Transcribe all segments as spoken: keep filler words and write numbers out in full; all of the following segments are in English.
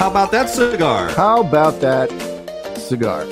How about that cigar? How about that cigar?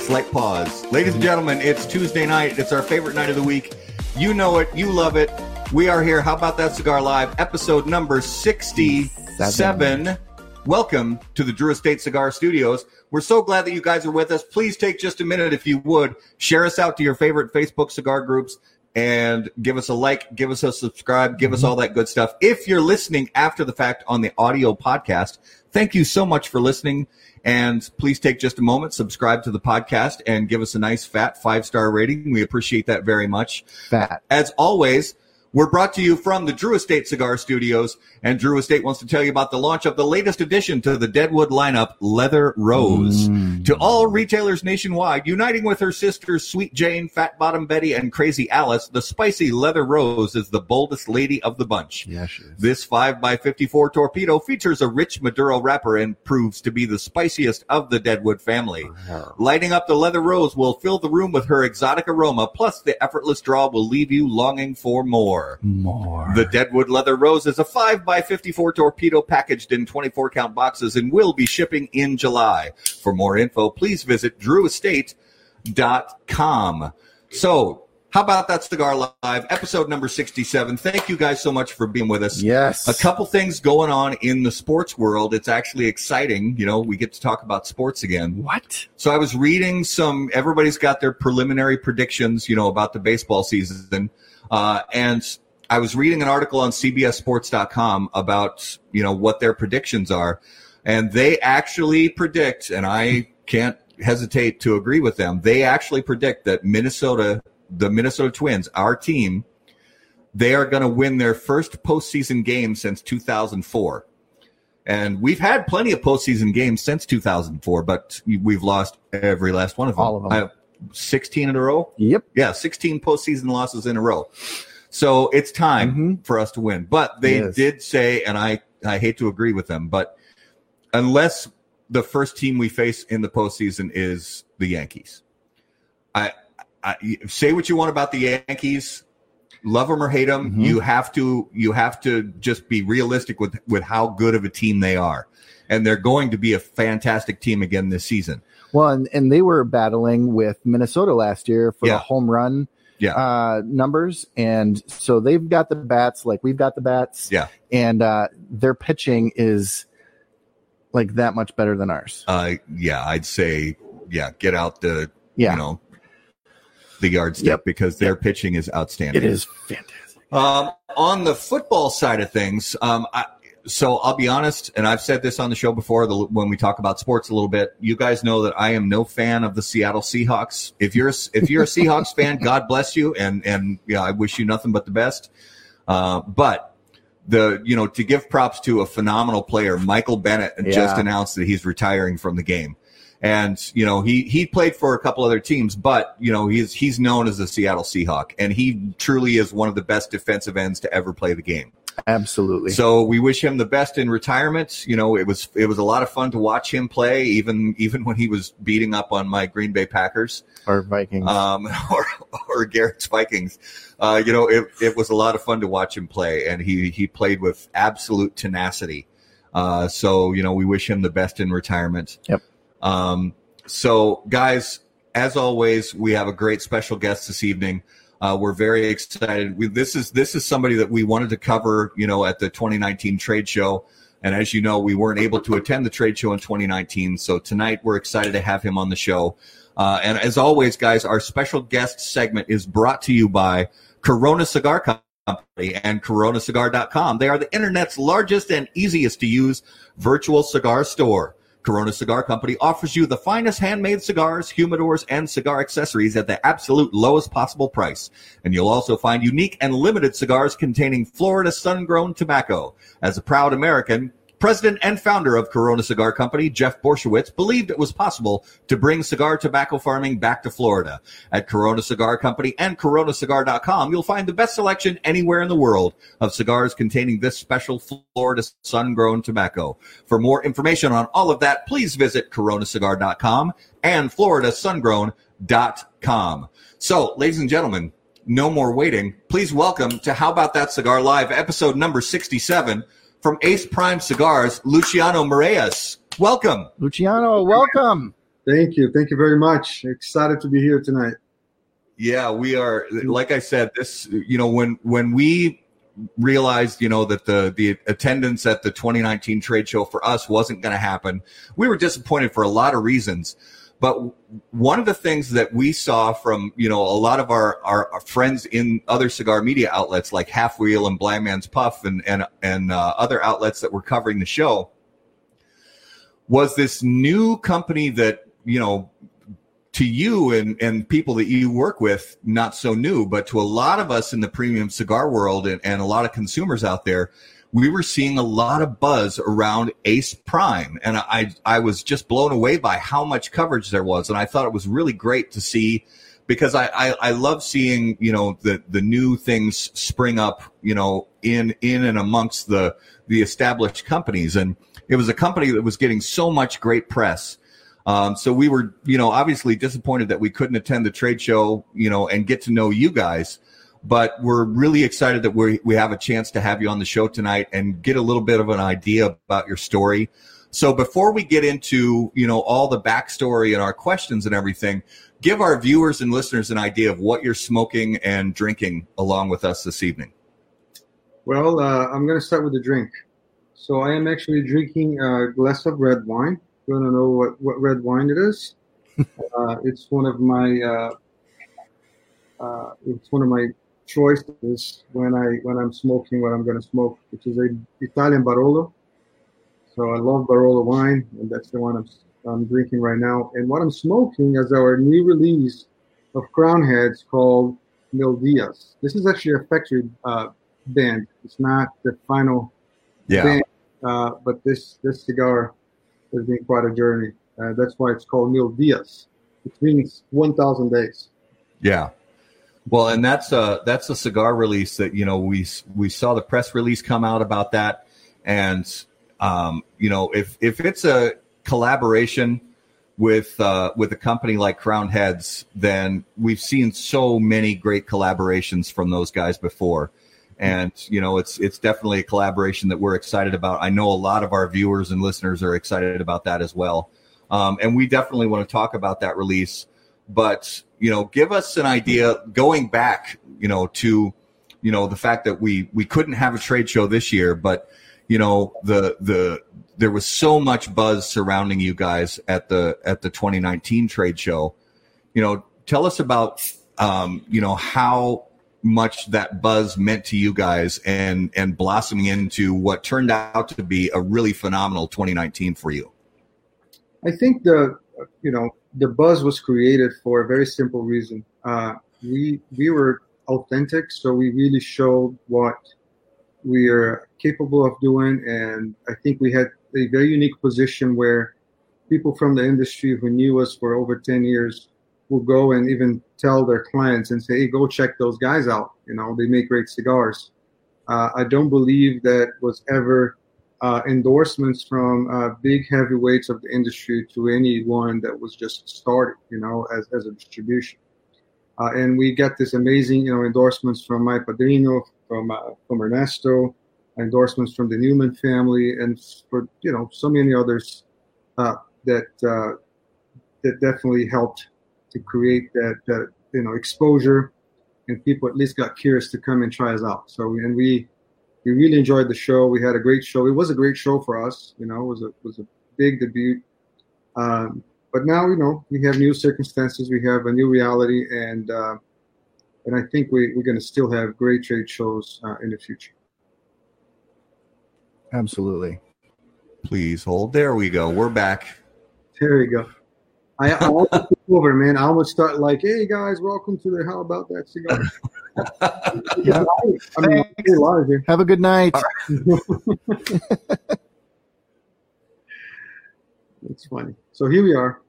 Slight pause. Ladies and gentlemen, it's Tuesday night. It's our favorite night of the week. You know it. You love it. We are here. How about that cigar live? Episode number sixty-seven. Welcome to the Drew Estate Cigar Studios. We're so glad that you guys are with us. Please take just a minute, if you would, share us out to your favorite Facebook cigar groups and give us a like, give us a subscribe, give us all that good stuff. If you're listening after the fact on the audio podcast, thank you so much for listening. And please take just a moment, subscribe to the podcast, and give us a nice fat five-star rating. We appreciate that very much. Fat. As always, we're brought to you from the Drew Estate Cigar Studios, and Drew Estate wants to tell you about the launch of the latest addition to the Deadwood lineup, Leather Rose. Mm. To all retailers nationwide, uniting with her sisters Sweet Jane, Fat Bottom Betty, and Crazy Alice, the spicy Leather Rose is the boldest lady of the bunch. Yeah, she is. This five by fifty-four torpedo features a rich Maduro wrapper and proves to be the spiciest of the Deadwood family. Uh-huh. Lighting up the Leather Rose will fill the room with her exotic aroma, plus the effortless draw will leave you longing for more. More. The Deadwood Leather Rose is a five by fifty-four torpedo packaged in twenty-four count boxes and will be shipping in July. For more info, please visit drew estate dot com. So, how about that cigar live? Episode number sixty-seven. Thank you guys so much for being with us. Yes. A couple things going on in the sports world. It's actually exciting. You know, we get to talk about sports again. What? So I was reading some, everybody's got their preliminary predictions, you know, about the baseball season. Uh, and I was reading an article on C B S Sports dot com about, you know, what their predictions are. And they actually predict, and I can't hesitate to agree with them, they actually predict that Minnesota, the Minnesota Twins, our team, they are going to win their first postseason game since two thousand four. And we've had plenty of postseason games since two thousand four, but we've lost every last one of them. All of them. I, sixteen in a row? Yep. Yeah, sixteen postseason losses in a row. So it's time mm-hmm. for us to win. But they yes. did say, and I, I hate to agree with them, but unless the first team we face in the postseason is the Yankees. I, I say what you want about the Yankees, love them or hate them, mm-hmm. you have to you have to just be realistic with, with how good of a team they are. And they're going to be a fantastic team again this season. Well, and, and they were battling with Minnesota last year for yeah. the home run yeah. uh, numbers. And so they've got the bats like we've got the bats. Yeah. And uh, their pitching is like that much better than ours. Uh, yeah, I'd say, yeah, get out the, yeah. you know, the yard step yep. because their yep. pitching is outstanding. It is fantastic. Um, on the football side of things, um, I So I'll be honest, and I've said this on the show before the, when we talk about sports a little bit. You guys know that I am no fan of the Seattle Seahawks. If you're if you're a Seahawks fan, God bless you, and and yeah, I wish you nothing but the best. Uh, but the you know to give props to a phenomenal player, Michael Bennett, yeah. just announced that he's retiring from the game. And you know he he played for a couple other teams, but you know he's he's known as a Seattle Seahawk, and he truly is one of the best defensive ends to ever play the game. Absolutely. So we wish him the best in retirement. You know, it was it was a lot of fun to watch him play, even even when he was beating up on my Green Bay Packers or Vikings, um, or or Garrett's Vikings. Uh, you know, it it was a lot of fun to watch him play, and he he played with absolute tenacity. Uh, so you know, we wish him the best in retirement. Yep. Um. So guys, as always, we have a great special guest this evening. Uh, we're very excited. We, this is this is somebody that we wanted to cover, you know, at the twenty nineteen trade show. And as you know, we weren't able to attend the trade show in twenty nineteen. So tonight we're excited to have him on the show. Uh, and as always, guys, our special guest segment is brought to you by Corona Cigar Company and Corona Cigar dot com. They are the Internet's largest and easiest to use virtual cigar store. Corona Cigar Company offers you the finest handmade cigars, humidors, and cigar accessories at the absolute lowest possible price. And you'll also find unique and limited cigars containing Florida sun-grown tobacco. As a proud American, president and founder of Corona Cigar Company, Jeff Borysiewicz, believed it was possible to bring cigar tobacco farming back to Florida. At Corona Cigar Company and Corona Cigar dot com, you'll find the best selection anywhere in the world of cigars containing this special Florida sun-grown tobacco. For more information on all of that, please visit Corona Cigar dot com and Florida Sun Grown dot com. So, ladies and gentlemen, no more waiting. Please welcome to How About That Cigar Live, episode number sixty-seven. from Ace Prime Cigars, Luciano Moreas. Welcome. Luciano, welcome. Thank you. Thank you very much. Excited to be here tonight. Yeah, we are. Like I said, this, you know, when when we realized, you know, that the, the attendance at the twenty nineteen trade show for us wasn't going to happen, we were disappointed for a lot of reasons. But one of the things that we saw from, you know, a lot of our, our, our friends in other cigar media outlets like Half Wheel and Blind Man's Puff and and, and uh, other outlets that were covering the show was this new company that, you know, to you and, and people that you work with, not so new, but to a lot of us in the premium cigar world and, and a lot of consumers out there, we were seeing a lot of buzz around Ace Prime, and I I was just blown away by how much coverage there was, and I thought it was really great to see, because I, I, I love seeing, you know, the, the new things spring up, you know, in in and amongst the the established companies, and it was a company that was getting so much great press. Um, so we were, you know, obviously disappointed that we couldn't attend the trade show, you know, and get to know you guys. But we're really excited that we we have a chance to have you on the show tonight and get a little bit of an idea about your story. So before we get into, you know, all the backstory and our questions and everything, give our viewers and listeners an idea of what you're smoking and drinking along with us this evening. Well, uh, I'm going to start with the drink. So I am actually drinking a glass of red wine. You want to know what, what red wine it is? uh, it's one of my uh, uh, it's one of my choices when I when I'm smoking what I'm going to smoke, which is a Italian Barolo. So I love Barolo wine, and that's the one I'm, I'm drinking right now. And what I'm smoking is our new release of Crowned Heads called Mil Días. This is actually a factory uh, band. It's not the final yeah. band, uh, but this this cigar has been quite a journey. Uh, that's why it's called Mil Días. It means one thousand days. Yeah. Well, and that's a, that's a cigar release that, you know, we we saw the press release come out about that. And, um, you know, if if it's a collaboration with uh, with a company like Crowned Heads, then we've seen so many great collaborations from those guys before. And, you know, it's it's definitely a collaboration that we're excited about. I know a lot of our viewers and listeners are excited about that as well. Um, and we definitely want to talk about that release. But, you know, give us an idea going back, you know, to, you know, the fact that we we couldn't have a trade show this year. But, you know, the the there was so much buzz surrounding you guys at the at the twenty nineteen trade show. You know, tell us about, um, you know, how much that buzz meant to you guys and and blossoming into what turned out to be a really phenomenal twenty nineteen for you. I think the you know the buzz was created for a very simple reason. Uh, we we were authentic, so we really showed what we are capable of doing, and I think we had a very unique position where people from the industry who knew us for over ten years will go and even tell their clients and say, hey, go check those guys out. You know, they make great cigars. Uh, I don't believe that was ever uh, endorsements from uh, big heavyweights of the industry to anyone that was just started, you know, as, as a distribution. Uh, and we got this amazing, you know, endorsements from my Padrino, from, uh, from Ernesto, endorsements from the Newman family, and for, you know, so many others uh, that uh, that definitely helped to create that, that, you know, exposure, and people at least got curious to come and try us out. So, and we, we really enjoyed the show. We had a great show. It was a great show for us. You know, it was a, was a big debut. Um, but now, you know, we have new circumstances. We have a new reality, and, uh, and I think we, we're going to still have great trade shows uh, in the future. Absolutely. Please hold. There we go. We're back. There we go. I almost over, man. I almost start like, "Hey guys, welcome to the How About That Cigar." Yeah. I mean, hey, live here. Have a good night. Right. It's funny. So here we are.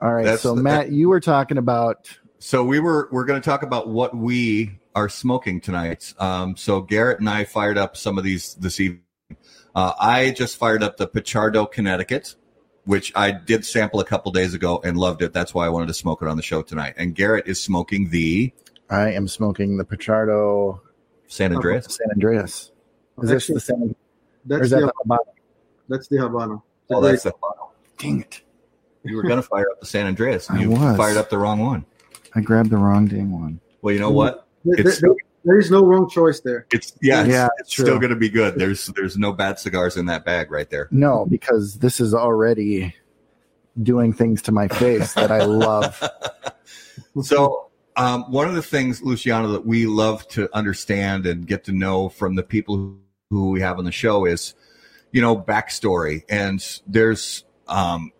All right. That's so the, Matt, you were talking about. So we were we're going to talk about what we are smoking tonight. Um, so Garrett and I fired up some of these this evening. Uh, I just fired up the Pichardo, Connecticut, which I did sample a couple days ago and loved it. That's why I wanted to smoke it on the show tonight. And Garrett is smoking the... I am smoking the Pichardo... San Andreas. San Andreas. Is actually, this the same? That's that the Habano. That's the Habano. Oh, that's the Habano. Dang it. You were going to fire up the San Andreas. And I you was. fired up the wrong one. I grabbed the wrong dang one. Well, you know what? There, there, still, there is no wrong choice there. It's Yeah, it's, yeah, it's still going to be good. There's there's no bad cigars in that bag right there. No, because this is already doing things to my face that I love. So um, one of the things, Luciano, that we love to understand and get to know from the people who we have on the show is, you know, backstory. And there's um,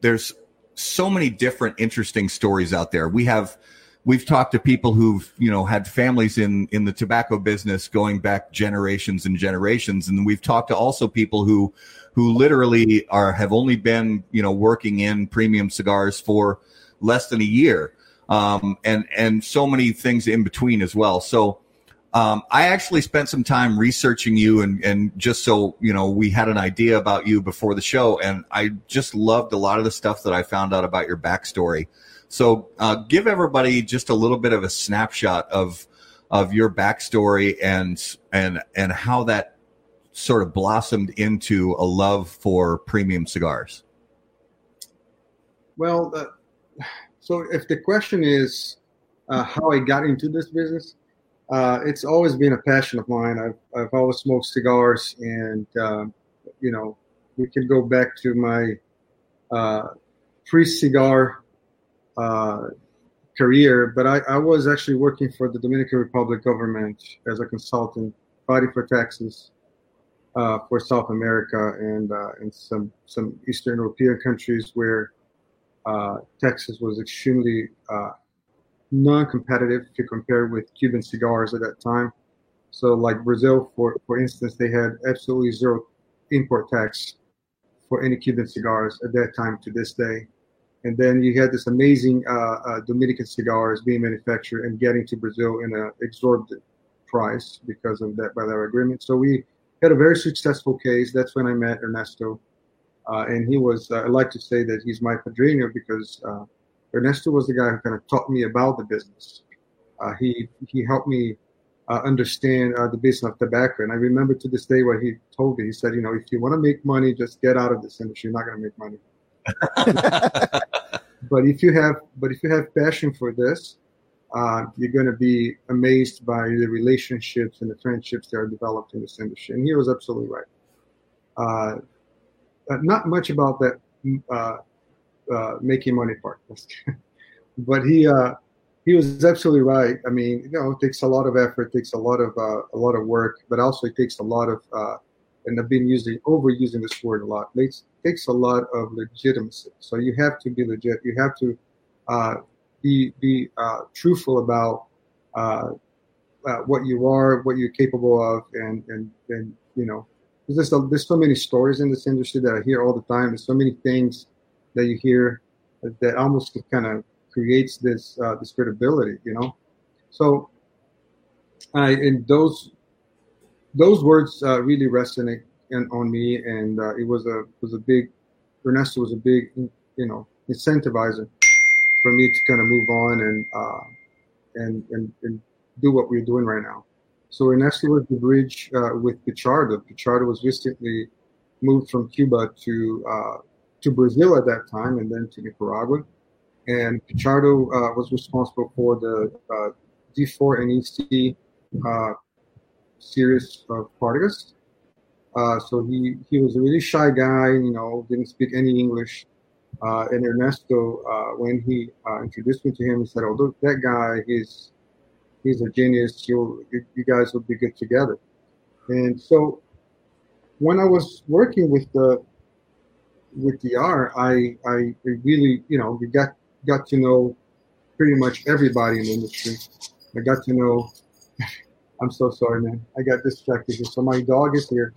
there's so many different interesting stories out there. We have we've talked to people who've, you know, had families in in the tobacco business going back generations and generations, and we've talked to also people who who literally are have only been, you know, working in premium cigars for less than a year, um, and and so many things in between as well. So um, I actually spent some time researching you, and and just so you know, we had an idea about you before the show, and I just loved a lot of the stuff that I found out about your backstory. So uh, give everybody just a little bit of a snapshot of of your backstory and and and how that sort of blossomed into a love for premium cigars? Well, uh, so if the question is uh, how I got into this business, uh, it's always been a passion of mine. I've, I've always smoked cigars, and, uh, you know, we can go back to my uh, pre-cigar uh, career, but I, I was actually working for the Dominican Republic government as a consultant, fighting for taxes, Uh, for South America and uh, and some some Eastern European countries where uh, Texas was extremely uh, non-competitive if you compare with Cuban cigars at that time. So, like Brazil, for for instance, they had absolutely zero import tax for any Cuban cigars at that time to this day. And then you had this amazing uh, uh, Dominican cigars being manufactured and getting to Brazil in an exorbitant price because of that bilateral agreement. So we had a very successful case. That's when I met Ernesto. Uh, and he was, uh, I like to say that he's my padrino because uh, Ernesto was the guy who kind of taught me about the business. Uh, he he helped me uh, understand uh, the business of tobacco. And I remember to this day what he told me. He said, you know, if you want to make money, just get out of this industry. You're not going to make money. But if you have, but if you have passion for this, Uh, you're going to be amazed by the relationships and the friendships that are developed in this industry. And he was absolutely right. Uh, not much about that uh, uh, making money part. But he uh, he was absolutely right. I mean, you know, it takes a lot of effort, takes a lot of uh, a lot of work, but also it takes a lot of, uh, and I've been using overusing this word a lot, it takes, takes a lot of legitimacy. So you have to be legit. You have to uh, be be uh, truthful about uh, uh, what you are, what you're capable of, and and, and you know, there's just a, there's so many stories in this industry that I hear all the time. There's so many things that you hear that almost kind of creates this uh, this credibility, you know. So, I and those those words uh, really resonate in, on me, and uh, it was a was a big Ernesto was a big you know incentivizer for me to kind of move on and, uh, and and and do what we're doing right now. So Ernesto was the bridge uh, with Pichardo. Pichardo was recently moved from Cuba to uh, to Brazil at that time, and then to Nicaragua. And Pichardo uh, was responsible for the uh, D four and E C uh, series of Partagas. Uh So he he was a really shy guy, you know, didn't speak any English. Uh, and Ernesto, uh, when he uh, introduced me to him, he said, "Oh, look, that guy, he's he's a genius. You'll, you you guys will be good together." And so, when I was working with the with D R, I I really, you know, we got got to know pretty much everybody in the industry. I got to know. I'm so sorry, man. I got distracted here. So my dog is here.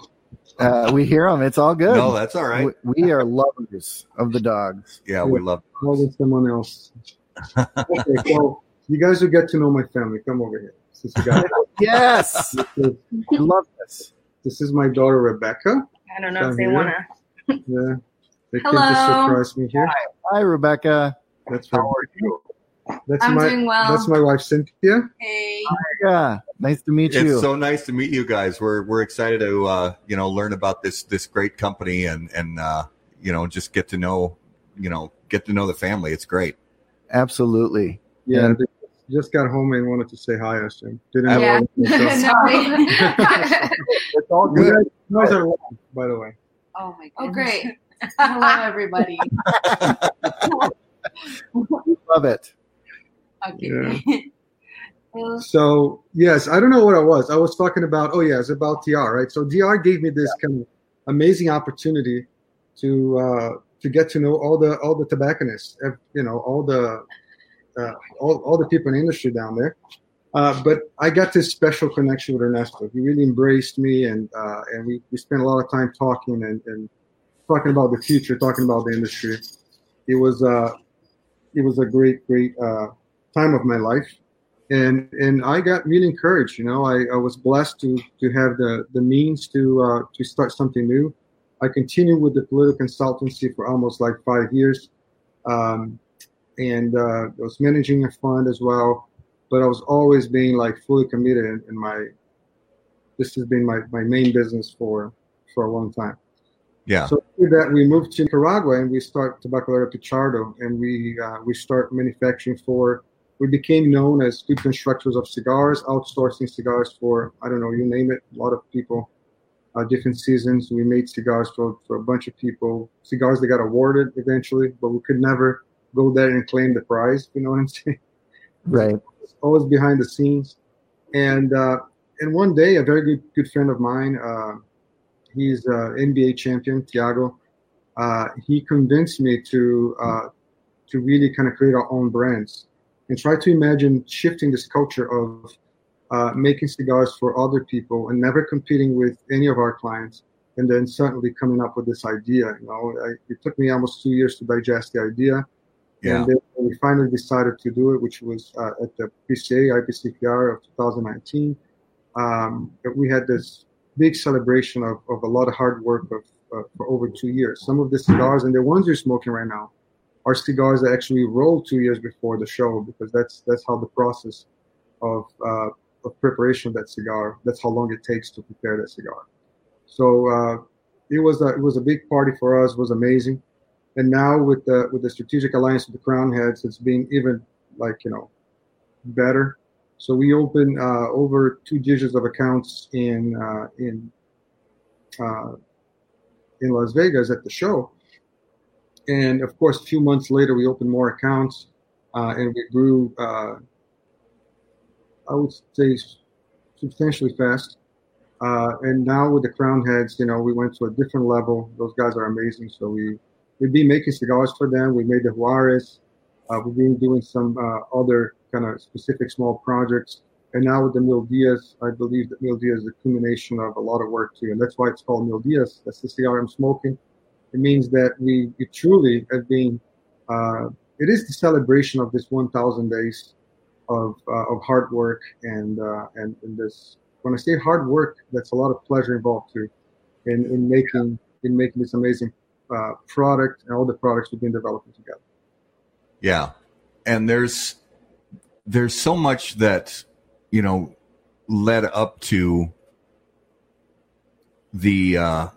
Uh, we hear them. It's all good. No, that's all right. We, we are lovers of the dogs. Yeah, we love dogs. Love someone else. Okay, so you guys will get to know my family. Come over here. This is guy. Yes. I love this. This is my daughter, Rebecca. I don't know Down if they here. wanna. Yeah. They Hello. Came to surprise me here. Hi, Hi Rebecca. That's right. How are you? That's I'm my, doing well. That's my wife, Cynthia. Hey. Yeah. Nice to meet you. It's so nice to meet you guys. We're we're excited to uh, you know learn about this this great company and and uh, you know just get to know you know get to know the family. It's great. Absolutely. Yeah. And just got home and wanted to say hi, I assume. Didn't yeah. It's all good. Those are long, by the way. Oh my god. Oh great. Hello everybody. Love it. Okay. Yeah. Well, so yes, I don't know what I was. I was talking about. Oh yeah, it's about D R, right? So D R gave me this yeah. kind of amazing opportunity to uh, to get to know all the all the tobacconists, you know, all the uh, all all the people in the industry down there. Uh, but I got this special connection with Ernesto. He really embraced me, and uh, and we, we spent a lot of time talking and, and talking about the future, talking about the industry. It was uh, it was a great great uh, time of my life. And and I got really encouraged, you know. I, I was blessed to to have the, the means to uh, to start something new. I continued with the political consultancy for almost like five years, um, and uh, I was managing a fund as well. But I was always being like fully committed in, in my. This has been my, my main business for for a long time. Yeah. So after that, we moved to Nicaragua and we start Tabacalera Pichardo, and we uh, we start manufacturing for. We became known as good constructors of cigars, outsourcing cigars for, I don't know, you name it, a lot of people, uh, different seasons. We made cigars for, for a bunch of people, cigars that got awarded eventually, but we could never go there and claim the prize, you know what I'm saying? Right. It's always behind the scenes. And uh, and one day, a very good good friend of mine, uh, he's an N B A champion, Tiago, uh, he convinced me to uh, to really kind of create our own brands. And try to imagine shifting this culture of uh, making cigars for other people and never competing with any of our clients, and then suddenly coming up with this idea. You know, I, it took me almost two years to digest the idea, yeah. and then we finally decided to do it, which was uh, at the P C A I P C P R of twenty nineteen. Um, we had this big celebration of, of a lot of hard work of uh, for over two years. Some of the cigars and the ones you're smoking right now. Our cigars that actually rolled two years before the show, because that's that's how the process of uh, of preparation of that cigar. That's how long it takes to prepare that cigar. So uh, it was a, it was a big party for us. It was amazing, and now with the with the strategic alliance with the Crowned Heads, it's being even like you know better. So we opened uh, over two digits of accounts in uh, in uh, in Las Vegas at the show. And of course, a few months later, we opened more accounts, uh, and we grew. Uh, I would say substantially fast. Uh, and now with the Crowned Heads, you know, we went to a different level. Those guys are amazing. So we we've been making cigars for them. We made the Juarez. Uh, we've been doing some uh, other kind of specific small projects. And now with the Mil Días, I believe that Mil Días is the culmination of a lot of work too, and that's why it's called Mil Días. That's the cigar I'm smoking. It means that we, we truly have been, uh, it is the celebration of this one thousand days of uh, of hard work and, uh, and and this, when I say hard work, that's a lot of pleasure involved too in, in, making, in making this amazing uh, product and all the products we've been developing together. Yeah. And there's there's so much that, you know, led up to the, uh,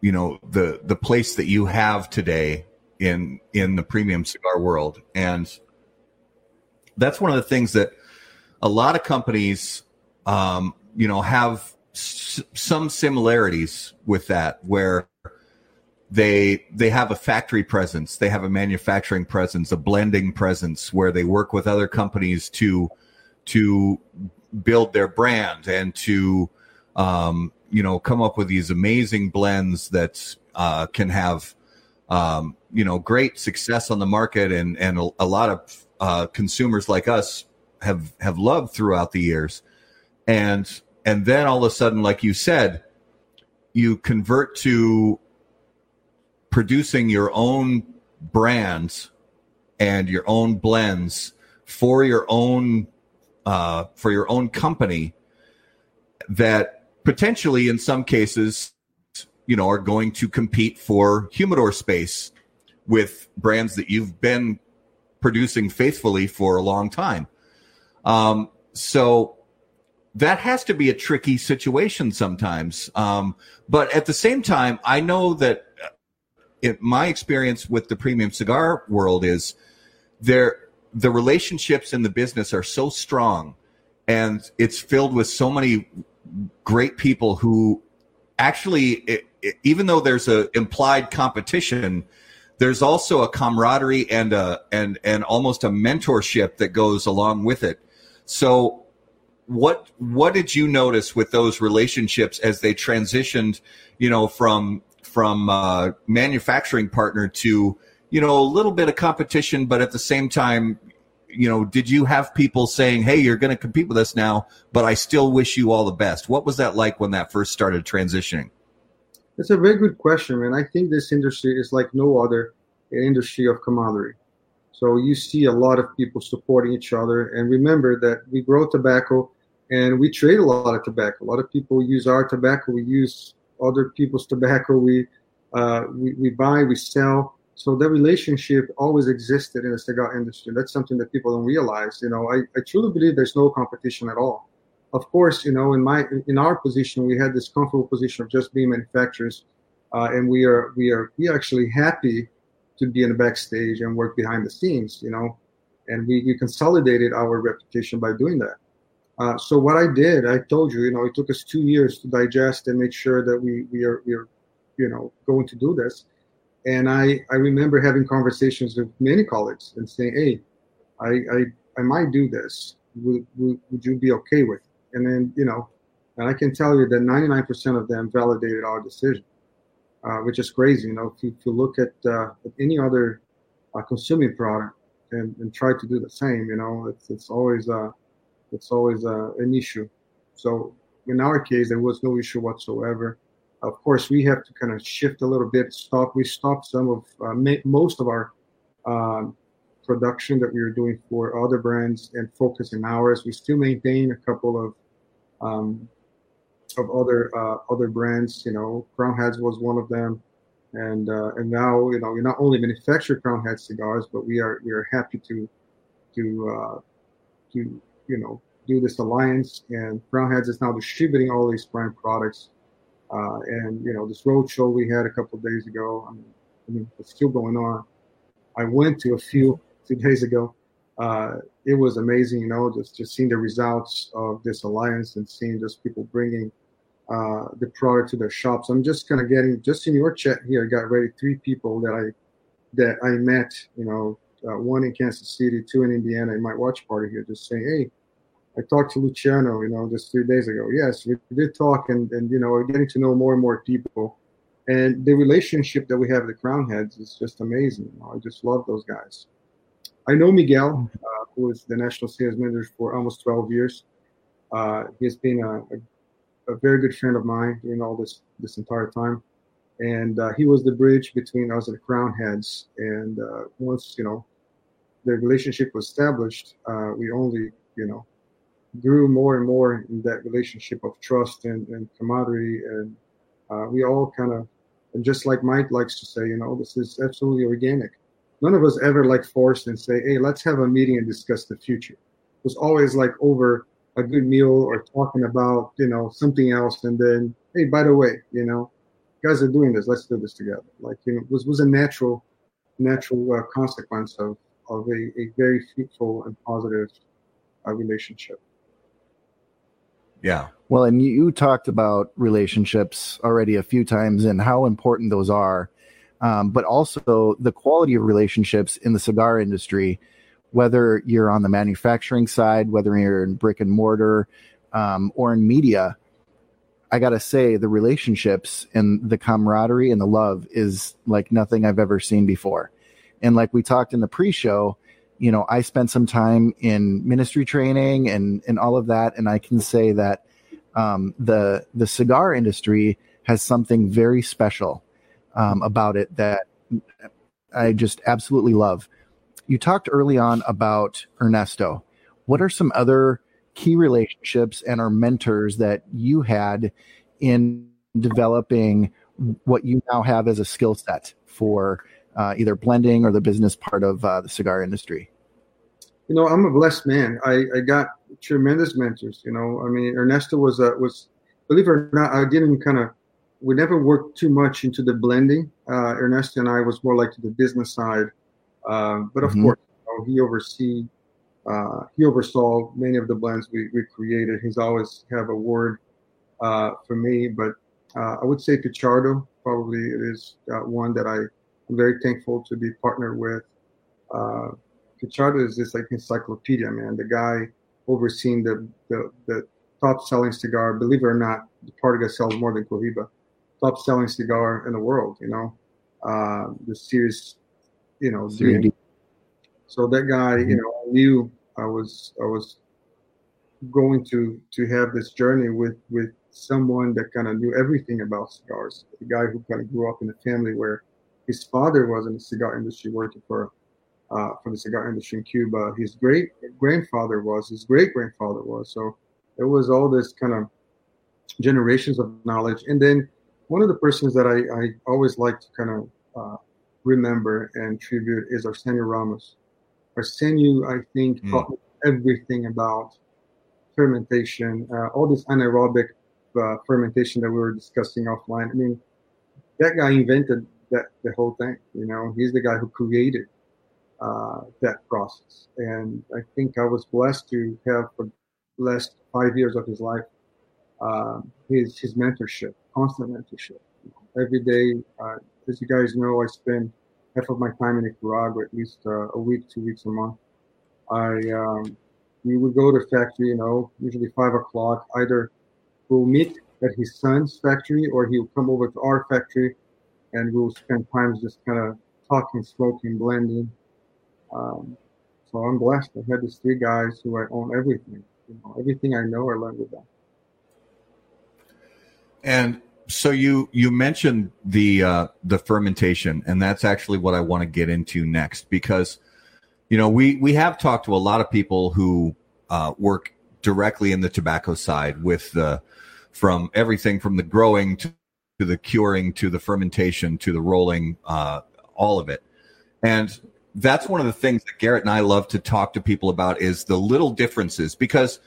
you know, the, the place that you have today in, in the premium cigar world. And that's one of the things that a lot of companies, um, you know, have s- some similarities with that, where they, they have a factory presence, they have a manufacturing presence, a blending presence where they work with other companies to, to build their brand and to, um, you know, come up with these amazing blends that uh, can have, um, you know, great success on the market. And, and a, a lot of uh, consumers like us have, have loved throughout the years. And, and then all of a sudden, like you said, you convert to producing your own brands and your own blends for your own, uh, for your own company that, potentially, in some cases, you know, are going to compete for humidor space with brands that you've been producing faithfully for a long time. Um, so that has to be a tricky situation sometimes. Um, but at the same time, I know that it, my experience with the premium cigar world is there the relationships in the business are so strong, and it's filled with so many great people who actually, it, it, even though there's an implied competition, there's also a camaraderie and a and and almost a mentorship that goes along with it. So what what did you notice with those relationships as they transitioned, you know, from from uh, manufacturing partner to, you know, a little bit of competition, but at the same time, you know, did you have people saying, hey, you're going to compete with us now, but I still wish you all the best? What was that like when that first started transitioning? It's a very good question, man. I think this industry is like no other industry of camaraderie. So you see a lot of people supporting each other. And remember that we grow tobacco and we trade a lot of tobacco. A lot of people use our tobacco. We use other people's tobacco. We uh, we, we buy, we sell. So the relationship always existed in the cigar industry. That's something that people don't realize. You know, I, I truly believe there's no competition at all. Of course, you know, in my in our position, we had this comfortable position of just being manufacturers, uh, and we are we are we are actually happy to be in the backstage and work behind the scenes, you know, and we, we consolidated our reputation by doing that. Uh, so what I did, I told you, you know, it took us two years to digest and make sure that we we are we are, you know, going to do this. And I, I remember having conversations with many colleagues and saying, hey, I I, I might do this. Would, would would you be okay with it? And then, you know, and I can tell you that ninety-nine percent of them validated our decision, uh, which is crazy. You know, if you, if you look at, uh, at any other uh, consuming product and, and try to do the same, you know, it's it's always uh, it's always uh, an issue. So in our case, there was no issue whatsoever. Of course, we have to kind of shift a little bit. Stop. We stopped some of uh, ma- most of our uh, production that we were doing for other brands and focus in ours. We still maintain a couple of um, of other uh, other brands. You know, Crowned Heads was one of them, and uh, and now, you know, we not only manufacture Crowned Heads cigars, but we are we are happy to to uh, to you know do this alliance. And Crowned Heads is now distributing all these Prime products. Uh, and, you know, this road show we had a couple of days ago, I mean, I mean, it's still going on. I went to a few two days ago. Uh, it was amazing, you know, just, just seeing the results of this alliance and seeing just people bringing uh, the product to their shops. I'm just kind of getting, just in your chat here, I got ready three people that I that I met, you know, uh, one in Kansas City, two in Indiana, in my watch party here, just saying, hey, I talked to Luciano, you know, just three days ago. Yes, we did talk, and, and you know, we're getting to know more and more people. And the relationship that we have with the Crowned Heads is just amazing. You know, I just love those guys. I know Miguel, uh, who is the national sales manager for almost twelve years. Uh, he's been a, a, a very good friend of mine during all this this entire time. And uh, he was the bridge between us and the Crowned Heads. And uh, once, you know, the relationship was established, uh, we only, you know, grew more and more in that relationship of trust and, and camaraderie. And uh, we all kind of, and just like Mike likes to say, you know, this is absolutely organic. None of us ever like forced and say, hey, let's have a meeting and discuss the future. It was always like over a good meal or talking about, you know, something else. And then, hey, by the way, you know, guys are doing this. Let's do this together. Like, you know, it was, was a natural, natural uh, consequence of, of a, a very fruitful and positive uh, relationship. Yeah. Well, and you talked about relationships already a few times and how important those are, um, but also the quality of relationships in the cigar industry, whether you're on the manufacturing side, whether you're in brick and mortar um, or in media. I got to say, the relationships and the camaraderie and the love is like nothing I've ever seen before. And like we talked in the pre-show, you know, I spent some time in ministry training and, and all of that. And I can say that um, the the cigar industry has something very special um, about it that I just absolutely love. You talked early on about Ernesto. What are some other key relationships and or mentors that you had in developing what you now have as a skill set for Uh, either blending or the business part of uh, the cigar industry? you know, I'm a blessed man. I, I got tremendous mentors. You know, I mean, Ernesto was a, was, believe it or not, I didn't kind of, we never worked too much into the blending. Uh, Ernesto and I was more like to the business side. Uh, but of mm-hmm. course, you know, he oversee, uh, he oversaw many of the blends we, we created. He's always have a word uh, for me, but uh, I would say Pichardo probably is uh, one that I, I'm very thankful to be partnered with. Uh, Pichardo is just like encyclopedia, man. The guy overseeing the, the, the top-selling cigar, believe it or not, the Partiga sells more than Cohiba, top-selling cigar in the world, you know, uh, the series, you know. Series. So that guy, mm-hmm. you know, I knew I was I was going to to have this journey with, with someone that kind of knew everything about cigars, the guy who kind of grew up in a family where his father was in the cigar industry, working for uh, for the cigar industry in Cuba. His great grandfather was, his great grandfather was. So it was all this kind of generations of knowledge. And then one of the persons that I, I always like to kind of uh, remember and tribute is Arsenio Ramos. Arsenio, I think, mm. taught me everything about fermentation, uh, all this anaerobic uh, fermentation that we were discussing offline. I mean, that guy invented that the whole thing, you know. He's the guy who created uh, that process. And I think I was blessed to have for the last five years of his life, uh, his his mentorship, constant mentorship. You know, every day, uh, as you guys know, I spend half of my time in Nicaragua, at least uh, a week, two weeks a month. I um, we would go to the factory, you know, usually five o'clock. Either we'll meet at his son's factory, or he'll come over to our factory. And we'll spend time just kind of talking, smoking, blending. Um, so I'm blessed. I had these three guys who I own everything. You know, everything I know, I learned with them. And so you you mentioned the uh, the fermentation, and that's actually what I want to get into next, because you know we we have talked to a lot of people who uh, work directly in the tobacco side with the from everything from the growing to to the curing, to the fermentation, to the rolling, uh, all of it. And that's one of the things that Garrett and I love to talk to people about is the little differences, because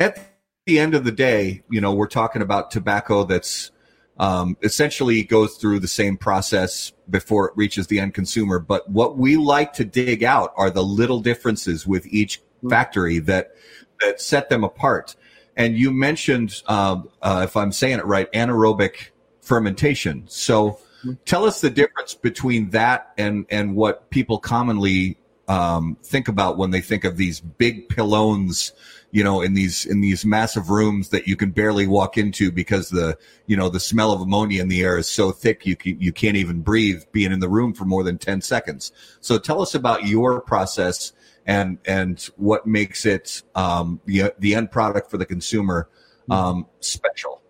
at the end of the day, you know, we're talking about tobacco that's um, essentially goes through the same process before it reaches the end consumer. But what we like to dig out are the little differences with each factory that that set them apart. And you mentioned, uh, uh, if I'm saying it right, anaerobic fermentation. So tell us the difference between that and, and what people commonly um, think about when they think of these big pylons, you know, in these in these massive rooms that you can barely walk into because the, you know, the smell of ammonia in the air is so thick you can, you can't even breathe being in the room for more than ten seconds. So tell us about your process and and what makes it um, the, the end product for the consumer um, special.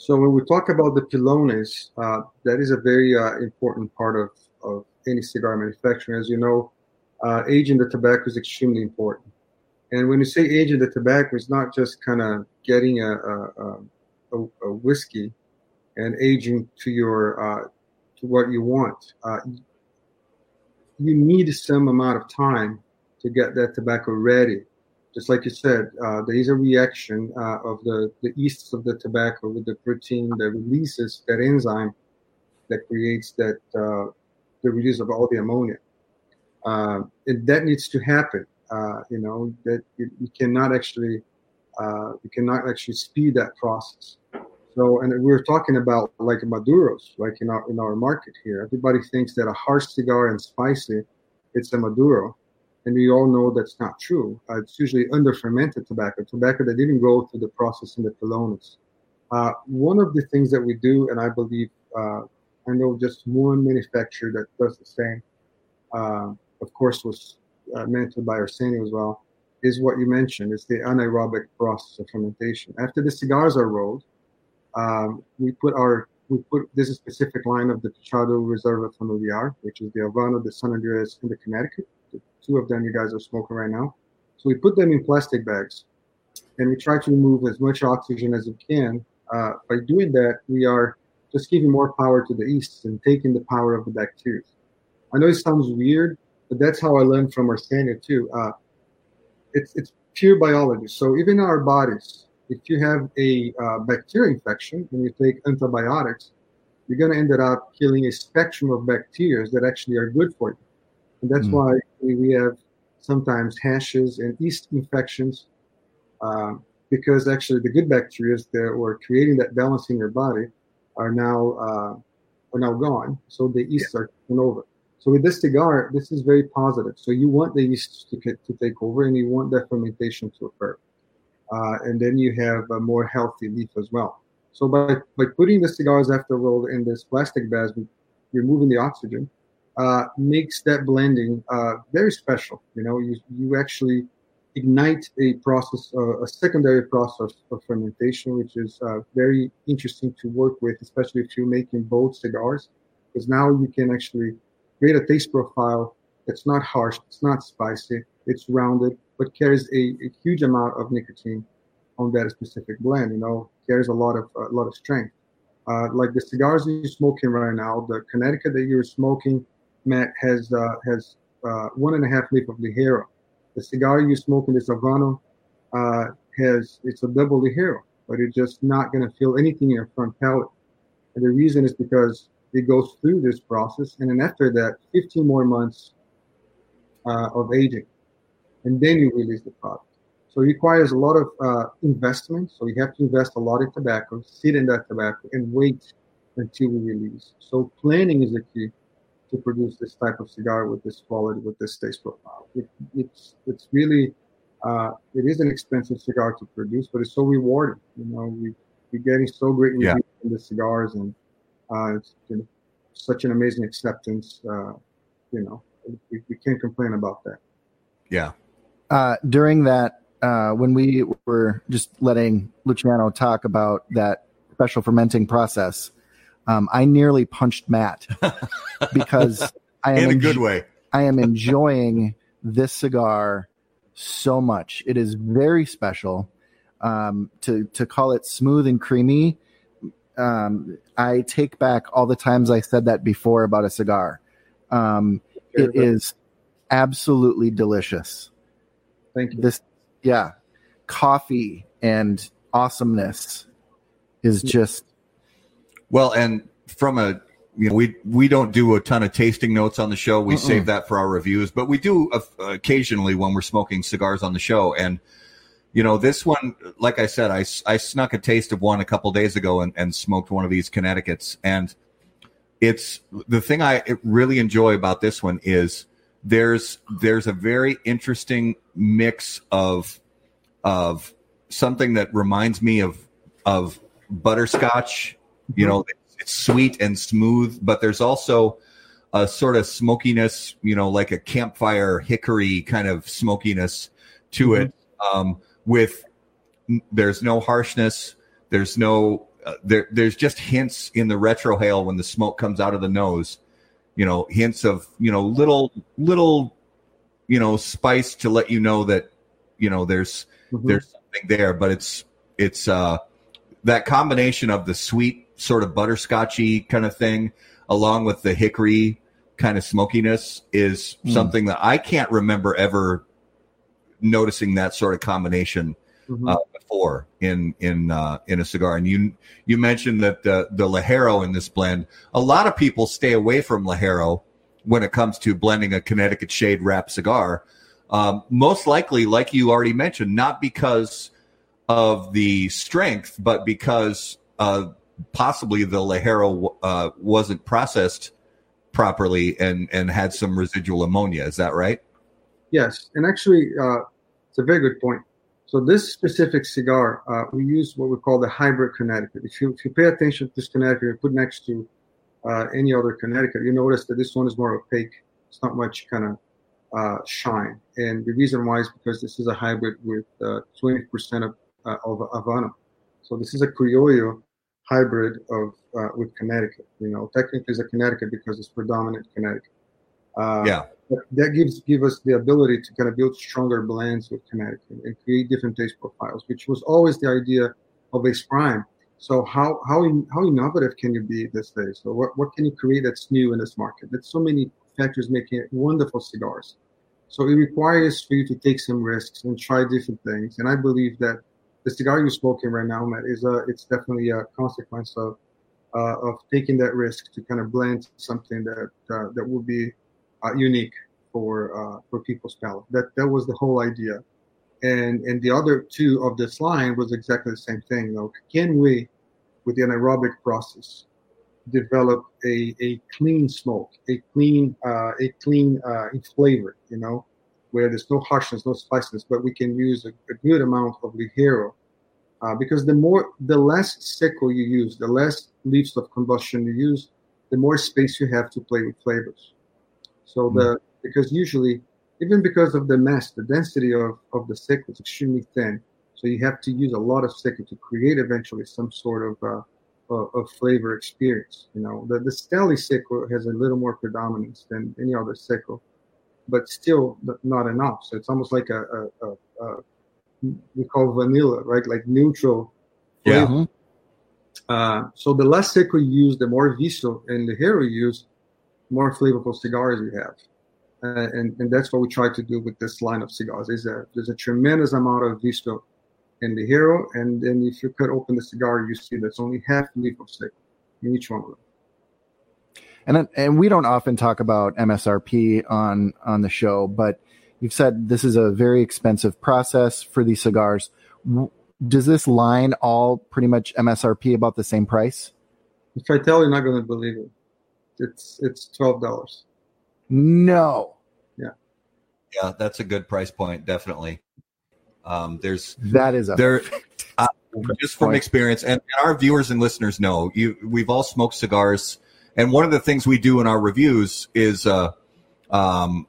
So when we talk about the pilones, uh, that is a very uh, important part of, of any cigar manufacturing. As you know, uh, aging the tobacco is extremely important. And when you say aging the tobacco, it's not just kind of getting a, a, a, a whiskey and aging to your uh, to what you want. Uh, you need some amount of time to get that tobacco ready. Just like you said, uh, there is a reaction uh, of the, the yeasts of the tobacco with the protein that releases that enzyme that creates that uh, the release of all the ammonia. Uh, and that needs to happen. Uh, you know that you, you cannot actually uh, you cannot actually speed that process. So, and we're talking about like maduros, like in our in our market here. Everybody thinks that a harsh cigar and spicy, it's a maduro. And we all know that's not true. Uh, it's usually under-fermented tobacco, tobacco that didn't go through the process in the pilones. Uh, one of the things that we do, and I believe, uh, I know just one manufacturer that does the same, uh, of course was uh, mentored by Arsenio as well, is what you mentioned. It's the anaerobic process of fermentation. After the cigars are rolled, um, we put our, we put this specific line of the Pichardo Reserva Familiar, which is the Havana, the San Andreas, and the Connecticut. Two of them you guys are smoking right now. So we put them in plastic bags, and we try to remove as much oxygen as we can. Uh, by doing that, we are just giving more power to the yeasts and taking the power of the bacteria. I know it sounds weird, but that's how I learned from Arsenio too. Uh, it's it's pure biology. So even our bodies, if you have a uh, bacteria infection and you take antibiotics, you're going to end up killing a spectrum of bacteria that actually are good for you. And that's mm. why we have sometimes hashes and yeast infections, uh, because actually the good bacteria that were creating that balance in your body are now uh, are now gone. So the yeasts yeah. are taken over. So with this cigar, this is very positive. So you want the yeast to, to take over, and you want that fermentation to occur. Uh, and then you have a more healthy leaf as well. So by, by putting the cigars after roll in this plastic bags, removing the oxygen, uh, makes that blending uh, very special. You know, you, you actually ignite a process, uh, a secondary process of fermentation, which is uh, very interesting to work with, especially if you're making bold cigars, because now you can actually create a taste profile that's not harsh, it's not spicy, it's rounded, but carries a, a huge amount of nicotine on that specific blend. You know, carries a lot of a lot of strength. Uh, like the cigars that you're smoking right now, the Connecticut that you're smoking, Matt, has uh, has uh, one and a half leaf of Ligero. The cigar you're smoking, this Habano, uh, has it's a double Ligero, but it's just not going to feel anything in your front palate. And the reason is because it goes through this process, and then after that, fifteen more months uh, of aging, and then you release the product. So it requires a lot of uh, investment. So you have to invest a lot in tobacco, sit in that tobacco, and wait until we release. So planning is the key to produce this type of cigar with this quality, with this taste profile. It, it's it's really uh, it is an expensive cigar to produce, but it's so rewarding. You know, we we're getting so great reviews yeah. in the cigars, and uh, it's been such an amazing acceptance. Uh, you know, we, we can't complain about that. Yeah. Uh, during that. Uh, when we were just letting Luciano talk about that special fermenting process, um, I nearly punched Matt because I am in a enjo- good way. I am enjoying this cigar so much. It is very special. Um, to to call it smooth and creamy, um, I take back all the times I said that before about a cigar. Um, it is absolutely delicious. Thank you. This. Yeah, coffee and awesomeness is just well. And from a you know we we don't do a ton of tasting notes on the show. We uh-uh. save that for our reviews, but we do occasionally when we're smoking cigars on the show. And you know this one, like I said, I, I snuck a taste of one a couple days ago and, and smoked one of these Connecticuts. And it's the thing I really enjoy about this one is. There's there's a very interesting mix of of something that reminds me of of butterscotch. You know, it's sweet and smooth, but there's also a sort of smokiness, you know, like a campfire hickory kind of smokiness to it. Um, with there's no harshness, there's no uh, there there's just hints in the retrohale when the smoke comes out of the nose. You know, hints of, you know, little, little, you know, spice to let you know that, you know, there's mm-hmm. there's something there. But it's it's uh, that combination of the sweet sort of butterscotchy kind of thing, along with the hickory kind of smokiness is mm. something that I can't remember ever noticing that sort of combination mm-hmm. uh, before in in uh, in a cigar. And you you mentioned that the the Ligero in this blend, a lot of people stay away from Ligero when it comes to blending a Connecticut shade wrap cigar, um, most likely, like you already mentioned, not because of the strength, but because uh, possibly the Ligero uh, wasn't processed properly and and had some residual ammonia. Is that right? Yes, and actually, uh, it's a very good point. So this specific cigar, uh, we use what we call the hybrid Connecticut. If you if you pay attention to this Connecticut and put next to uh, any other Connecticut, you notice that this one is more opaque. It's not much kind of uh, shine. And the reason why is because this is a hybrid with uh, twenty percent of, uh, of Habano. So this is a Criollo hybrid of uh, with Connecticut. You know, technically it's a Connecticut because it's predominant Connecticut. Uh, yeah. That gives give us the ability to kind of build stronger blends with Connecticut and create different taste profiles, which was always the idea of Ace Prime. So how how in, how innovative can you be these days? So what, what can you create that's new in this market? There's so many factories making wonderful cigars. So it requires for you to take some risks and try different things. And I believe that the cigar you're smoking right now, Matt, is a, it's definitely a consequence of uh, of taking that risk to kind of blend something that uh, that will be uh, unique for uh, for people's palate. That that was the whole idea. And and the other two of this line was exactly the same thing. Though, can we, with the anaerobic process, develop a, a clean smoke, a clean uh, a clean uh, flavor, you know, where there's no harshness, no spiciness, but we can use a, a good amount of ligero, uh, because the more, the less seco you use, the less leaves of combustion you use, the more space you have to play with flavors. So mm-hmm. the because usually, even because of the mass, the density of, of the seco is extremely thin. So you have to use a lot of seco to create eventually some sort of uh, of, of flavor experience. You know, the, the Steli seco has a little more predominance than any other seco, but still not enough. So it's almost like a, a, a, a we call vanilla, right? Like neutral flavor. Yeah. Uh, so the less seco you use, the more viso and ligero you use, the more flavorful cigars you have. Uh, and, and that's what we try to do with this line of cigars. Is a, there's a tremendous amount of viso and ligero, and then if you cut open the cigar, you see that's only half leaf of seco in each one of them. And and we don't often talk about M S R P on, on the show, but you've said this is a very expensive process for these cigars. Does this line all pretty much M S R P about the same price? If I tell you, you're not going to believe it. It's it's twelve dollars. No. Yeah. Yeah, that's a good price point, definitely. Um, there's that is a there. Uh, just from experience, and, and our viewers and listeners know, you, we've all smoked cigars. And one of the things we do in our reviews is uh, um,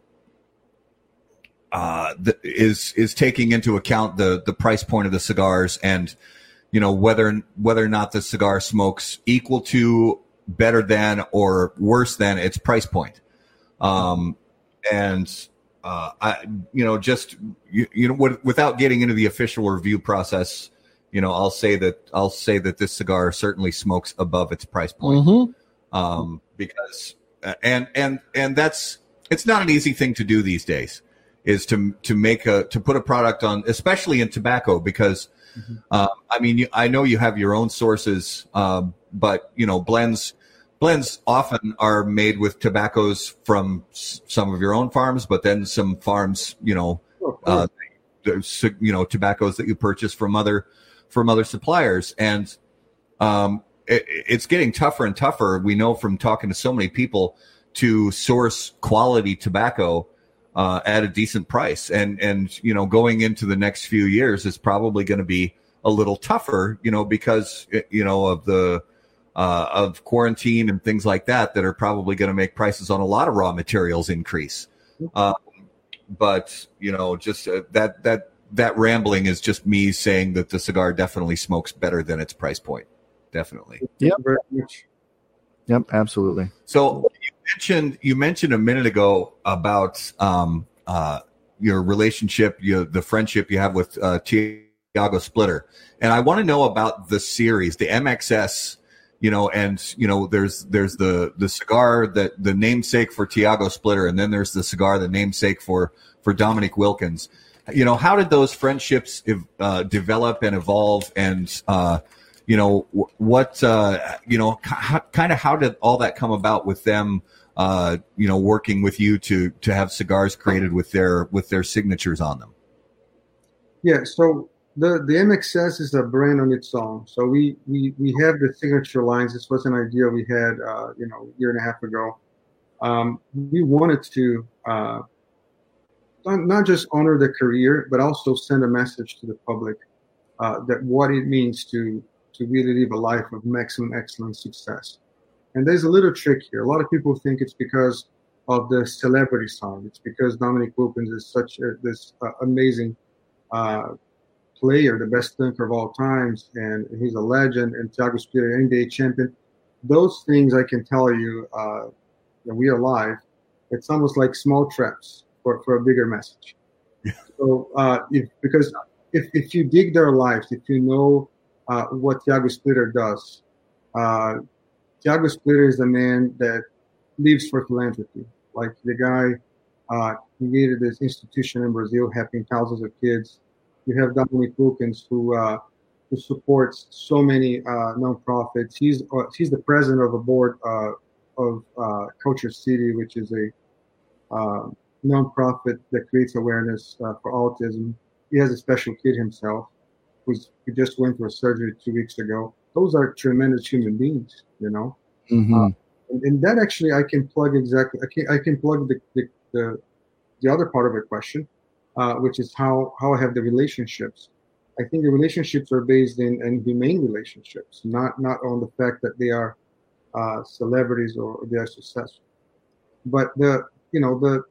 uh, the, is is taking into account the the price point of the cigars, and you know whether whether or not the cigar smokes equal to, better than, or worse than its price point. Um, and uh, I, you know, just you, you know, w- without getting into the official review process, you know, I'll say that I'll say that this cigar certainly smokes above its price point. Mm-hmm. Um, because and and and that's it's not an easy thing to do these days, is to to make a to put a product on, especially in tobacco, because mm-hmm. uh, I mean you, I know you have your own sources, uh, but you know blends blends often are made with tobaccos from s- some of your own farms, but then some farms you know oh, uh, you know tobaccos that you purchase from other from other suppliers, and um. It's getting tougher and tougher. We know from talking to so many people to source quality tobacco uh, at a decent price, and and you know going into the next few years is probably going to be a little tougher, you know, because you know of the uh, of quarantine and things like that that are probably going to make prices on a lot of raw materials increase. Uh, but you know, just uh, that that that rambling is just me saying that the cigar definitely smokes better than its price point. Definitely. Yep. Yep. Absolutely. So you mentioned you mentioned a minute ago about um, uh, your relationship, your, the friendship you have with uh, Tiago Splitter, and I want to know about the series, the M X S. You know, and you know, there's there's the the cigar that the namesake for Tiago Splitter, and then there's the cigar the namesake for for Dominic Wilkins. You know, how did those friendships uh, develop and evolve, and uh, you know, what, uh, you know, how, kind of how did all that come about with them, uh, you know, working with you to to have cigars created with their with their signatures on them? Yeah, so the, the M X S is a brand on its own. So we, we, we have the signature lines. This was an idea we had, uh, you know, a year and a half ago. Um, we wanted to uh, not just honor the career, but also send a message to the public uh, that what it means to to really live a life of maximum excellence success. And there's a little trick here. A lot of people think it's because of the celebrity sound. It's because Dominic Wilkins is such a, this uh, amazing uh, player, the best dunker of all times, and he's a legend, and Tiago Splitter, N B A champion. Those things I can tell you uh, that we are live. It's almost like small traps for, for a bigger message. Yeah. So uh, if, because if, if you dig their lives, if you know Uh, what Tiago Splitter does. Uh, Tiago Splitter is a man that lives for philanthropy. Like the guy uh, created this institution in Brazil, helping thousands of kids. You have Dominic Wilkins, who uh, who supports so many uh, nonprofits. He's uh, he's the president of a board uh, of uh, Culture City, which is a uh, nonprofit that creates awareness uh, for autism. He has a special kid himself, who's, who just went through a surgery two weeks ago. Those are tremendous human beings, you know. Mm-hmm. Uh, and, and that actually, I can plug exactly. I can I can plug the the the, the other part of the question. Uh, which is how, how I have the relationships. I think the relationships are based in, in humane relationships, not not on the fact that they are uh, celebrities or they are successful. But the you know the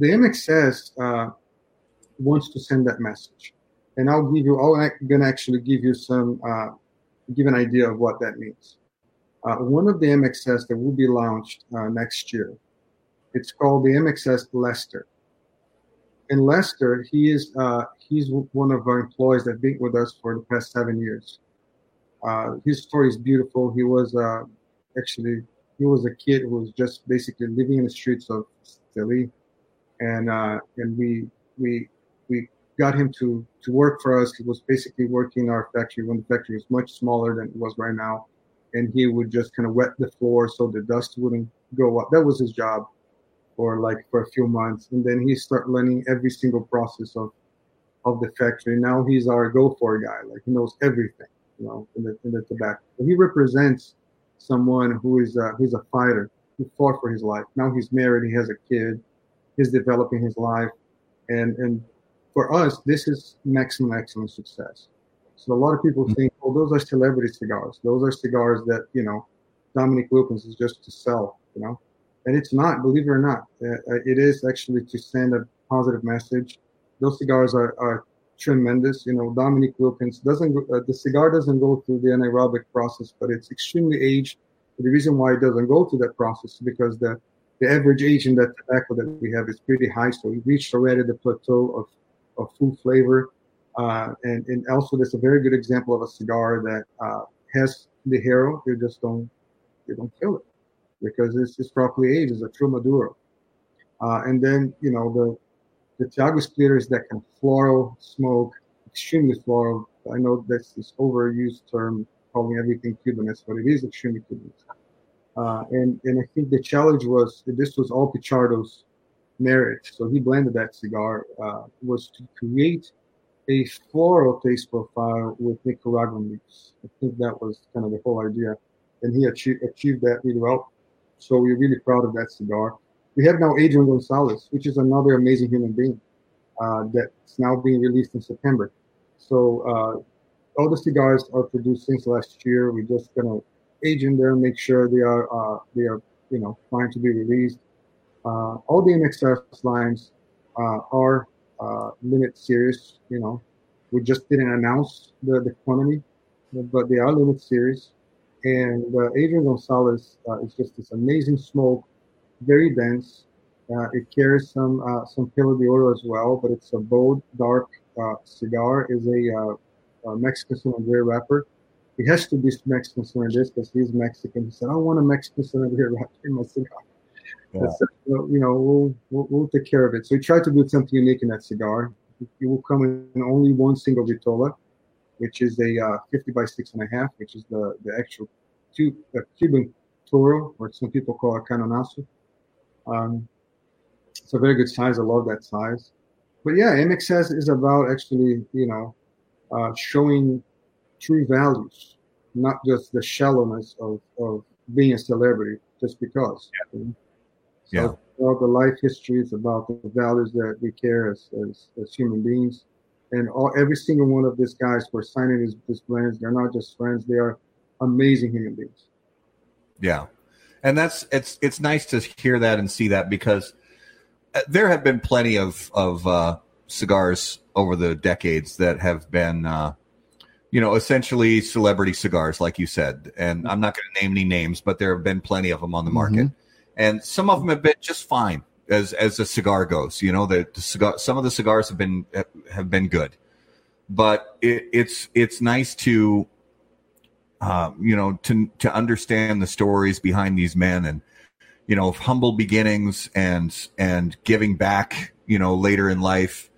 the M X S uh, wants to send that message, and I'll give you all. I'm gonna actually give you some uh, give an idea of what that means. Uh, one of the M X S that will be launched uh, next year, it's called the M X S Lester. And Lester, he is uh, he's one of our employees that been with us for the past seven years. Uh, his story is beautiful. He was uh, actually he was a kid who was just basically living in the streets of Philly, and uh, and we we we got him to, to work for us. He was basically working in our factory when the factory was much smaller than it was right now, and he would just kind of wet the floor so the dust wouldn't go up. That was his job. Or like for a few months, and then he started learning every single process of, of the factory. Now he's our go-for guy. Like he knows everything, you know, in the in the tobacco. He represents someone who is a, who's a fighter. He fought for his life. Now he's married. He has a kid. He's developing his life, and and for us, this is maximum excellent success. So a lot of people think, oh, those are celebrity cigars. Those are cigars that you know, Dominic Wilkins is just to sell, you know. And it's not, believe it or not, uh, it is actually to send a positive message. Those cigars are, are tremendous. You know, Dominic Wilkins doesn't, uh, the cigar doesn't go through the anaerobic process, but it's extremely aged. The reason why it doesn't go through that process is because the, the average age in that tobacco that we have is pretty high. So we reached already the plateau of, of full flavor. Uh, and, and also that's a very good example of a cigar that uh, has the hero. You just don't, you don't kill it. Because it's, it's properly aged, it's a true Maduro. Uh, and then, you know, the, the Tiago Splitter is that kind of floral smoke, extremely floral. I know that's this overused term, calling everything Cubanist, but it is extremely Cubanist. Uh, and, and I think the challenge was, that this was all Pichardo's merit, so he blended that cigar, uh, was to create a floral taste profile with Nicaraguan leaves. I think that was kind of the whole idea. And he achieved, achieved that really well. So we're really proud of that cigar. We have now Adrian Gonzalez, which is another amazing human being uh, that's now being released in September. So uh, all the cigars are produced since last year. We're just gonna age in there, make sure they are uh, they are you know fine to be released. Uh, all the M X S lines uh, are uh, limit series. You know, we just didn't announce the, the quantity, but they are limit series. And uh, Adrian Gonzalez uh, is just this amazing smoke, very dense. Uh, it carries some uh, some Palo de Oro as well, but it's a bold, dark uh, cigar. It's a, uh, a Mexican Sonagre wrapper. It has to be Mexican Sonagre because he's Mexican. He said, I want a Mexican Sonagre wrapper in my cigar. Yeah. So, you know, we'll, we'll, we'll take care of it. So we tried to do something unique in that cigar. It will come in only one single vitola, which is a uh, fifty by six and a half, which is the, the actual cu- uh, Cuban Toro, or some people call it Canonazo. Um, it's a very good size. I love that size. But yeah, M X S is about actually, you know, uh, showing true values, not just the shallowness of, of being a celebrity just because. Yeah. You know? So yeah. It's about the life history. It's about the values that we care as, as, as human beings. And all, every single one of these guys who are signing these, these plans, they're not just friends. They are amazing human beings. Yeah. And that's it's it's nice to hear that and see that, because there have been plenty of, of uh, cigars over the decades that have been, uh, you know, essentially celebrity cigars, like you said. And I'm not going to name any names, but there have been plenty of them on the market. Mm-hmm. And some of them have been just fine. As as the cigar goes, you know, the, the cigar, some of the cigars have been have been good, but it, it's it's nice to, uh, you know, to to understand the stories behind these men and you know, humble beginnings and and giving back, you know, later in life,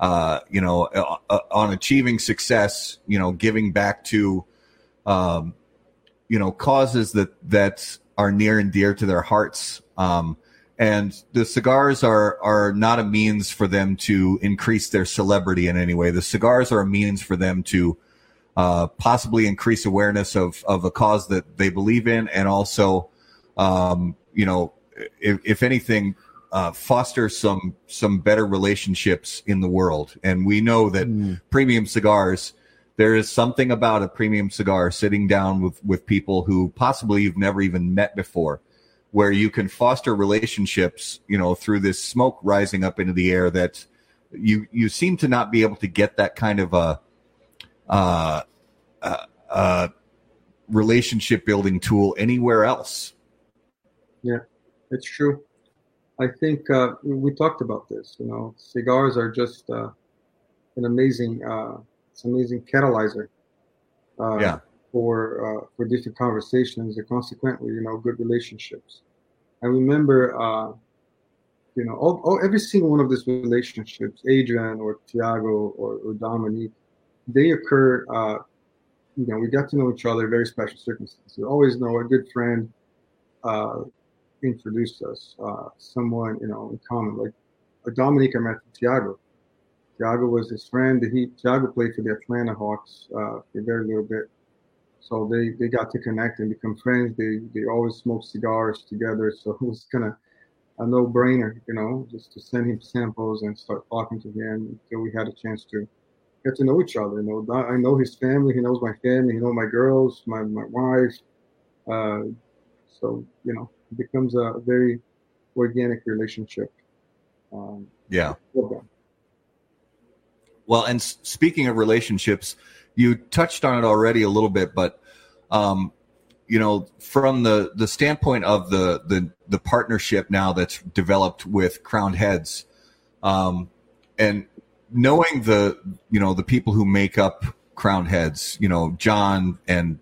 uh, you know, uh, on achieving success, you know, giving back to, um, you know, causes that that are near and dear to their hearts. Um, and the cigars are are not a means for them to increase their celebrity in any way. The cigars are a means for them to uh, possibly increase awareness of of a cause that they believe in, and also, um, you know, if, if anything, uh, foster some some better relationships in the world. And we know that mm. premium cigars. There is something about a premium cigar, sitting down with, with people who possibly you've never even met before, where you can foster relationships, you know, through this smoke rising up into the air that you you seem to not be able to get that kind of a uh, uh, uh, relationship building tool anywhere else. Yeah, it's true. I think uh, we talked about this. You know, cigars are just uh, an amazing. Uh, It's an amazing catalyzer uh, yeah. for uh, for different conversations and consequently, you know, good relationships. I remember, uh, you know, all, all, every single one of these relationships, Adrian or Tiago or, or Dominic, they occur, uh, you know, we got to know each other in very special circumstances. You always know a good friend uh, introduced us, uh, someone, you know, in common, like uh, Dominic I met Tiago. Tiago was his friend. He Tiago played for the Atlanta Hawks uh, a very little bit. So they, they got to connect and become friends. They they always smoked cigars together. So it was kind of a no-brainer, you know, just to send him samples and start talking to him until we had a chance to get to know each other. You know, I know his family. He knows my family. He knows my girls, my, my wife. Uh, so, you know, it becomes a very organic relationship. Um, yeah. Well, and speaking of relationships, you touched on it already a little bit, but, um, you know, from the, the standpoint of the, the, the partnership now that's developed with Crowned Heads, um, and knowing the, you know, the people who make up Crowned Heads, you know, John and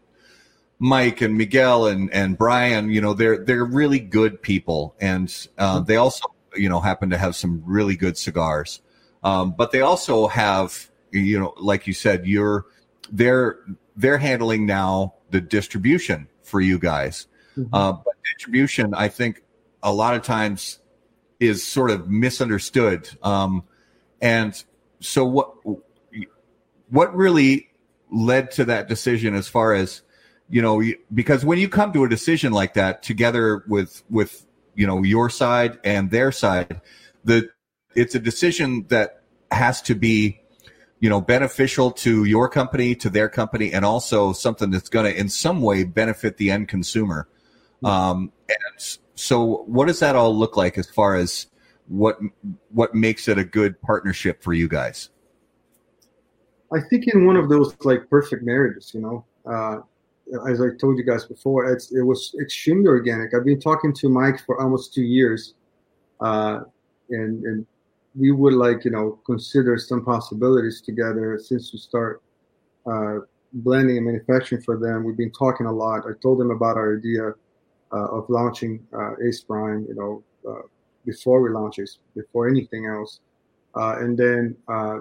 Mike and Miguel and, and Brian, you know, they're, they're really good people. And, uh, they also, you know, happen to have some really good cigars. Um, but they also have, you know, like you said, you're they're they're handling now the distribution for you guys. Mm-hmm. Uh, but distribution, I think, a lot of times is sort of misunderstood. Um, and so, what what really led to that decision, as far as you know, because when you come to a decision like that together with with you know your side and their side, the it's a decision that has to be, you know, beneficial to your company, to their company, and also something that's going to in some way benefit the end consumer. Mm-hmm. Um, and so what does that all look like as far as what what makes it a good partnership for you guys? I think in one of those, like, perfect marriages, you know, uh, as I told you guys before, it's, it was extremely organic. I've been talking to Mike for almost two years, uh, and and we would, like, you know, consider some possibilities together since we start uh, blending and manufacturing for them. We've been talking a lot. I told them about our idea uh, of launching uh, Ace Prime, you know, uh, before we launch Ace, before anything else. Uh, and then, uh,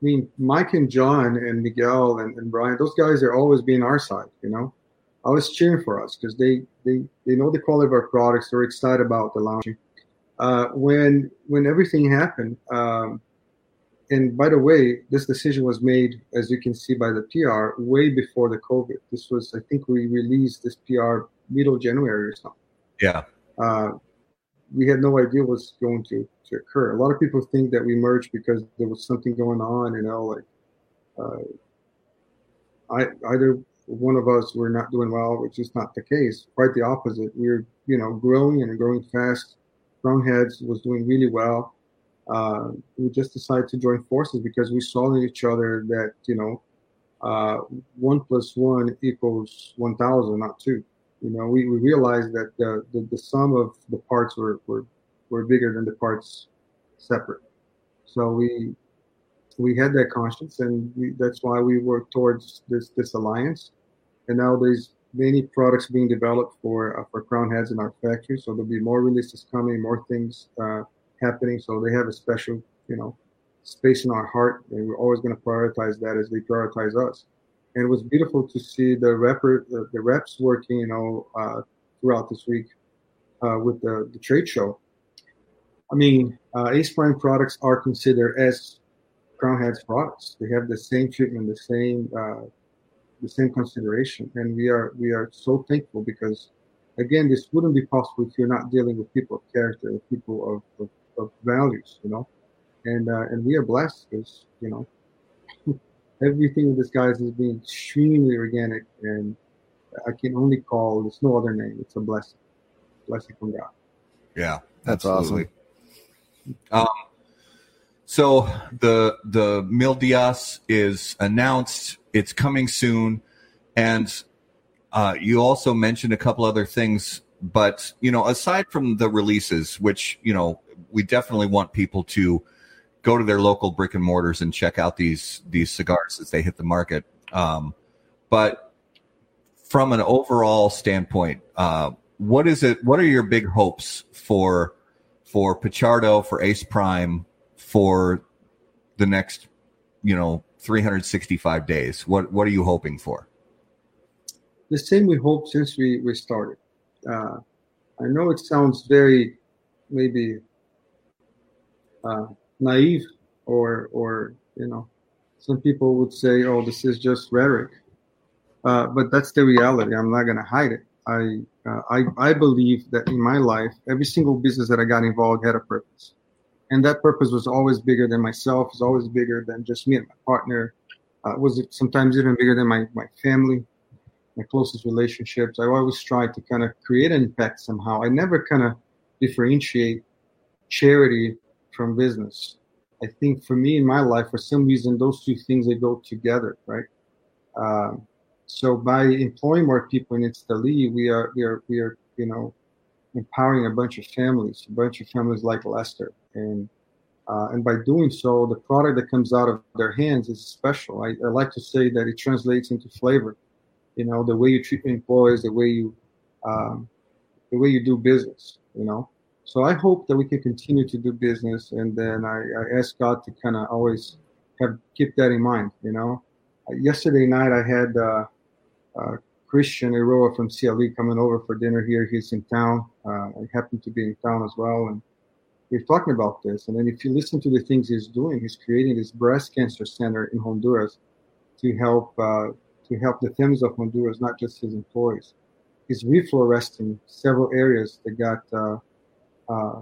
I mean, Mike and John and Miguel and, and Brian, those guys are always being our side, you know, always cheering for us because they, they, they know the quality of our products. They're excited about the launching. Uh, when when everything happened, um, and by the way, this decision was made, as you can see by the P R, way before the COVID. This was, I think, we released this P R middle January or something. Yeah. Uh, we had no idea what's going to, to occur. A lot of people think that we merged because there was something going on, you know, like uh, I, either one of us were not doing well, which is not the case. Quite the opposite. We're, you know, growing and growing fast. Crowned Heads was doing really well. Uh, we just decided to join forces because we saw in each other that, you know, uh, one plus one equals one thousand, not two. You know, we, we realized that the, the, the sum of the parts were, were, were bigger than the parts separate. So we we had that conscience, and we, that's why we worked towards this, this alliance. And now there's many products being developed for uh, for Crowned Heads in our factory. So there'll be more releases coming, more things uh, happening. So they have a special, you know, space in our heart, and we're always going to prioritize that as they prioritize us. And it was beautiful to see the rapper, the, the reps working, you know, uh, throughout this week uh, with the, the trade show. I mean, uh, Ace Prime products are considered as Crowned Heads products. They have the same treatment, the same uh, the same consideration, and we are we are so thankful because, again, this wouldn't be possible if you're not dealing with people of character, with people of, of, of values, you know. And uh, and we are blessed because, you know, everything with this guys is being extremely organic, and I can only call, there's no other name. It's a blessing, blessing from God. Yeah, that's absolutely awesome. Um, so the the Mil Días is announced. It's coming soon, and uh, you also mentioned a couple other things. But you know, aside from the releases, which you know, we definitely want people to go to their local brick and mortars and check out these these cigars as they hit the market. Um, but from an overall standpoint, uh, what is it? What are your big hopes for for Pichardo, for Ace Prime, for the next, you know, three hundred sixty-five days? What what are you hoping for? The same we hope since we we started. Uh, I know it sounds very maybe. Uh, naive or or you know, some people would say, oh, this is just rhetoric, uh but that's the reality. I'm not gonna hide it. I uh, I I believe that in my life every single business that I got involved had a purpose, and that purpose was always bigger than myself. It was always bigger than just me and my partner. Uh, was it sometimes even bigger than my my family, my closest relationships. I always tried to kind of create an impact somehow. I never kind of differentiate charity from business. I think for me in my life, for some reason, those two things, they go together, right? Uh, so by employing more people in Italy, we are we are we are you know, empowering a bunch of families, a bunch of families like Lester, and uh, and by doing so, the product that comes out of their hands is special. I, I like to say that it translates into flavor. You know, the way you treat employees, the way you um, the way you do business, you know. So I hope that we can continue to do business, and then I, I ask God to kind of always have keep that in mind, you know. Uh, yesterday night I had uh, uh, Christian Eroa from C L E coming over for dinner here. He's in town. Uh, I happen to be in town as well, and we're talking about this. And then if you listen to the things he's doing, he's creating this breast cancer center in Honduras to help uh, to help the families of Honduras, not just his employees. He's refloresting several areas that got uh, – Uh,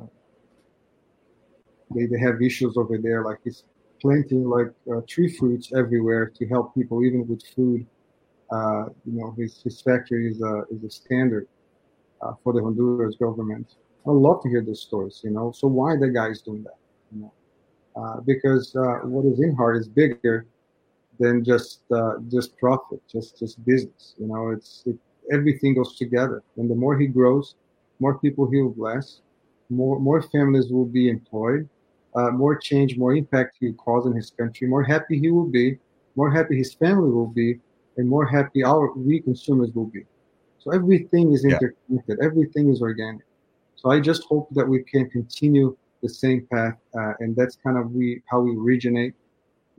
they, they have issues over there. Like he's planting like uh, tree fruits everywhere to help people, even with food. Uh, you know, his, his factory is a, is a standard uh, for the Honduras government. I love to hear those stories, you know. So why the guy is doing that? You know, uh, because uh, what is in heart is bigger than just uh, just profit, just just business. You know, it's it, everything goes together. And the more he grows, more people he will bless. More, more families will be employed, uh, more change, more impact he will cause in his country, more happy he will be, more happy his family will be, and more happy our we consumers will be. So everything is interconnected. Yeah. Everything is organic. So I just hope that we can continue the same path, uh, and that's kind of we how we originate.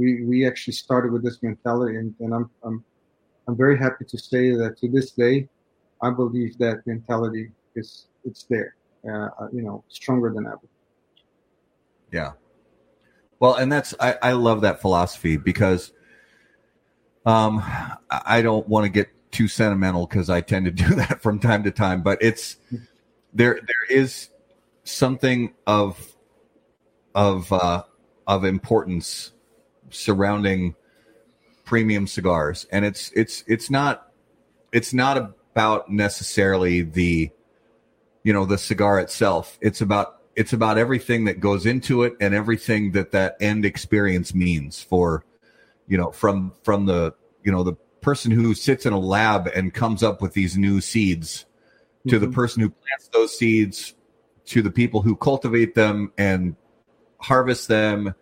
We we actually started with this mentality, and, and I'm I'm I'm very happy to say that to this day, I believe that mentality is it's there. Uh, you know, stronger than ever. Yeah. Well, and that's, I, I love that philosophy because um, I don't want to get too sentimental because I tend to do that from time to time, but it's, there, there is something of, of, uh, of importance surrounding premium cigars. And it's, it's, it's not, it's not about necessarily the, you know, the cigar itself. It's about it's about everything that goes into it and everything that that end experience means for, you know, from from the, you know, the person who sits in a lab and comes up with these new seeds mm-hmm. to the person who plants those seeds, to the people who cultivate them and harvest them,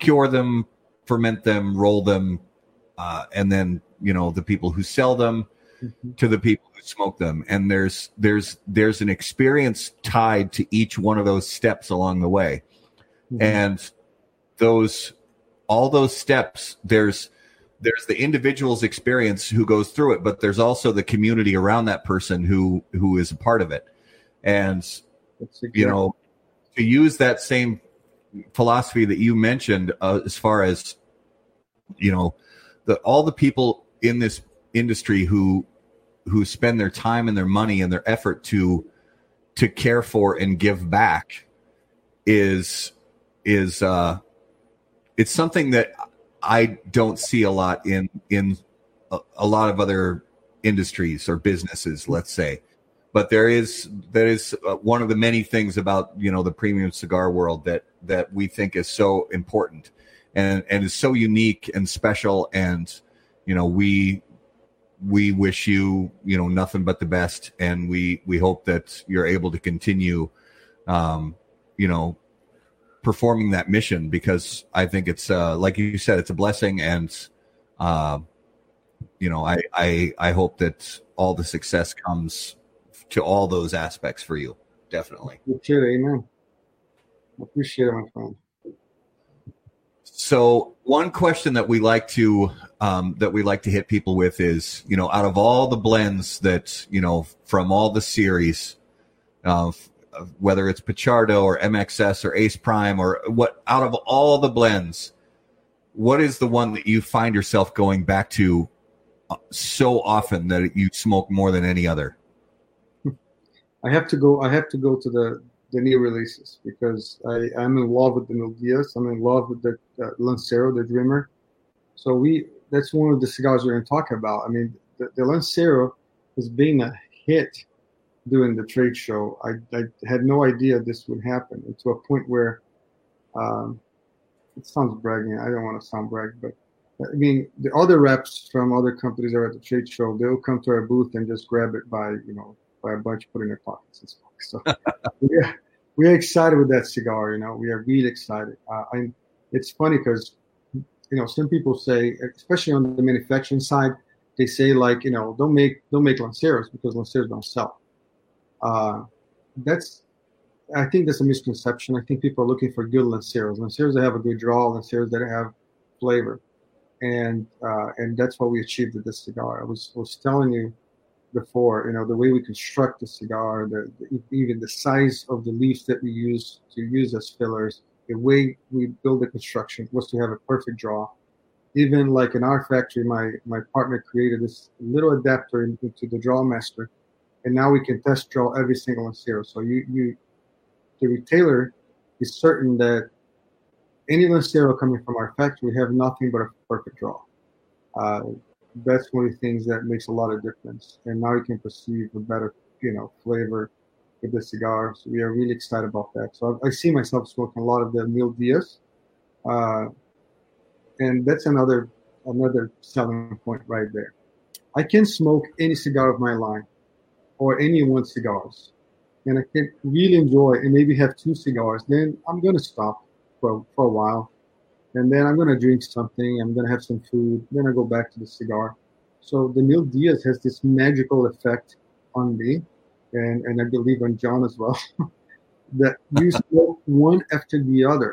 cure them, ferment them, roll them, uh, and then, you know, the people who sell them. mm-hmm. to the people who smoke them. And there's there's there's an experience tied to each one of those steps along the way. Mm-hmm. And those all those steps, there's there's the individual's experience who goes through it, but there's also the community around that person who who is a part of it. And, you know, to use that same philosophy that you mentioned uh, as far as, you know, the, all the people in this industry who who spend their time and their money and their effort to to care for and give back is is uh, it's something that I don't see a lot in in a, a lot of other industries or businesses, let's say. But there is that is one of the many things about, you know, the premium cigar world that that we think is so important and, and is so unique and special. And, you know, we we wish you, you know, nothing but the best. And we we hope that you're able to continue, um, you know, performing that mission, because I think it's uh, like you said, it's a blessing. And, uh, you know, I, I I hope that all the success comes to all those aspects for you. Definitely. Amen. I appreciate it, my friend. So one question that we like to, um, that we like to hit people with is, you know, out of all the blends that, you know, from all the series, uh, whether it's Pichardo or M X S or Ace Prime or what, out of all the blends, what is the one that you find yourself going back to so often that you smoke more than any other? I have to go. I have to go to the, the new releases because I am in love with the Mil Días. I'm in love with the uh, Lancero, the Dreamer. So we that's one of the cigars we're going to talk about. I mean, the, the Lancero has been a hit during the trade show. I, I had no idea this would happen, and to a point where um, it sounds bragging. I don't want to sound brag, but I mean, the other reps from other companies that are at the trade show, they'll come to our booth and just grab it by, you know, by a bunch put in their pockets and smoke. So we're we excited with that cigar, you know. We are really excited. Uh, I'm, it's funny because, you know, some people say, especially on the manufacturing side, they say like, you know, don't make don't make Lanceros because Lanceros don't sell. Uh, that's, I think that's a misconception. I think people are looking for good Lanceros, Lanceros that have a good draw, Lanceros that have flavor, and uh, and that's what we achieved with this cigar. I was was telling you before, you know, the way we construct the cigar, the, the even the size of the leaves that we use to use as fillers, the way we build the construction was to have a perfect draw. Even like in our factory, my my partner created this little adapter into the Draw Master, and now we can test draw every single Lancero. So you you the retailer is certain that any Lancero coming from our factory, we have nothing but a perfect draw. Uh, That's one of the things that makes a lot of difference. And now you can perceive a better, you know, flavor with the cigar. So we are really excited about that. So I, I see myself smoking a lot of the Mil Días. Uh, and that's another another selling point right there. I can smoke any cigar of my line or any one cigars. And I can really enjoy and maybe have two cigars. Then I'm going to stop for, for a while. And then I'm going to drink something. I'm going to have some food. Then I go back to the cigar. So the Mil Días has this magical effect on me, and, and I believe on John as well, that you smoke one after the other,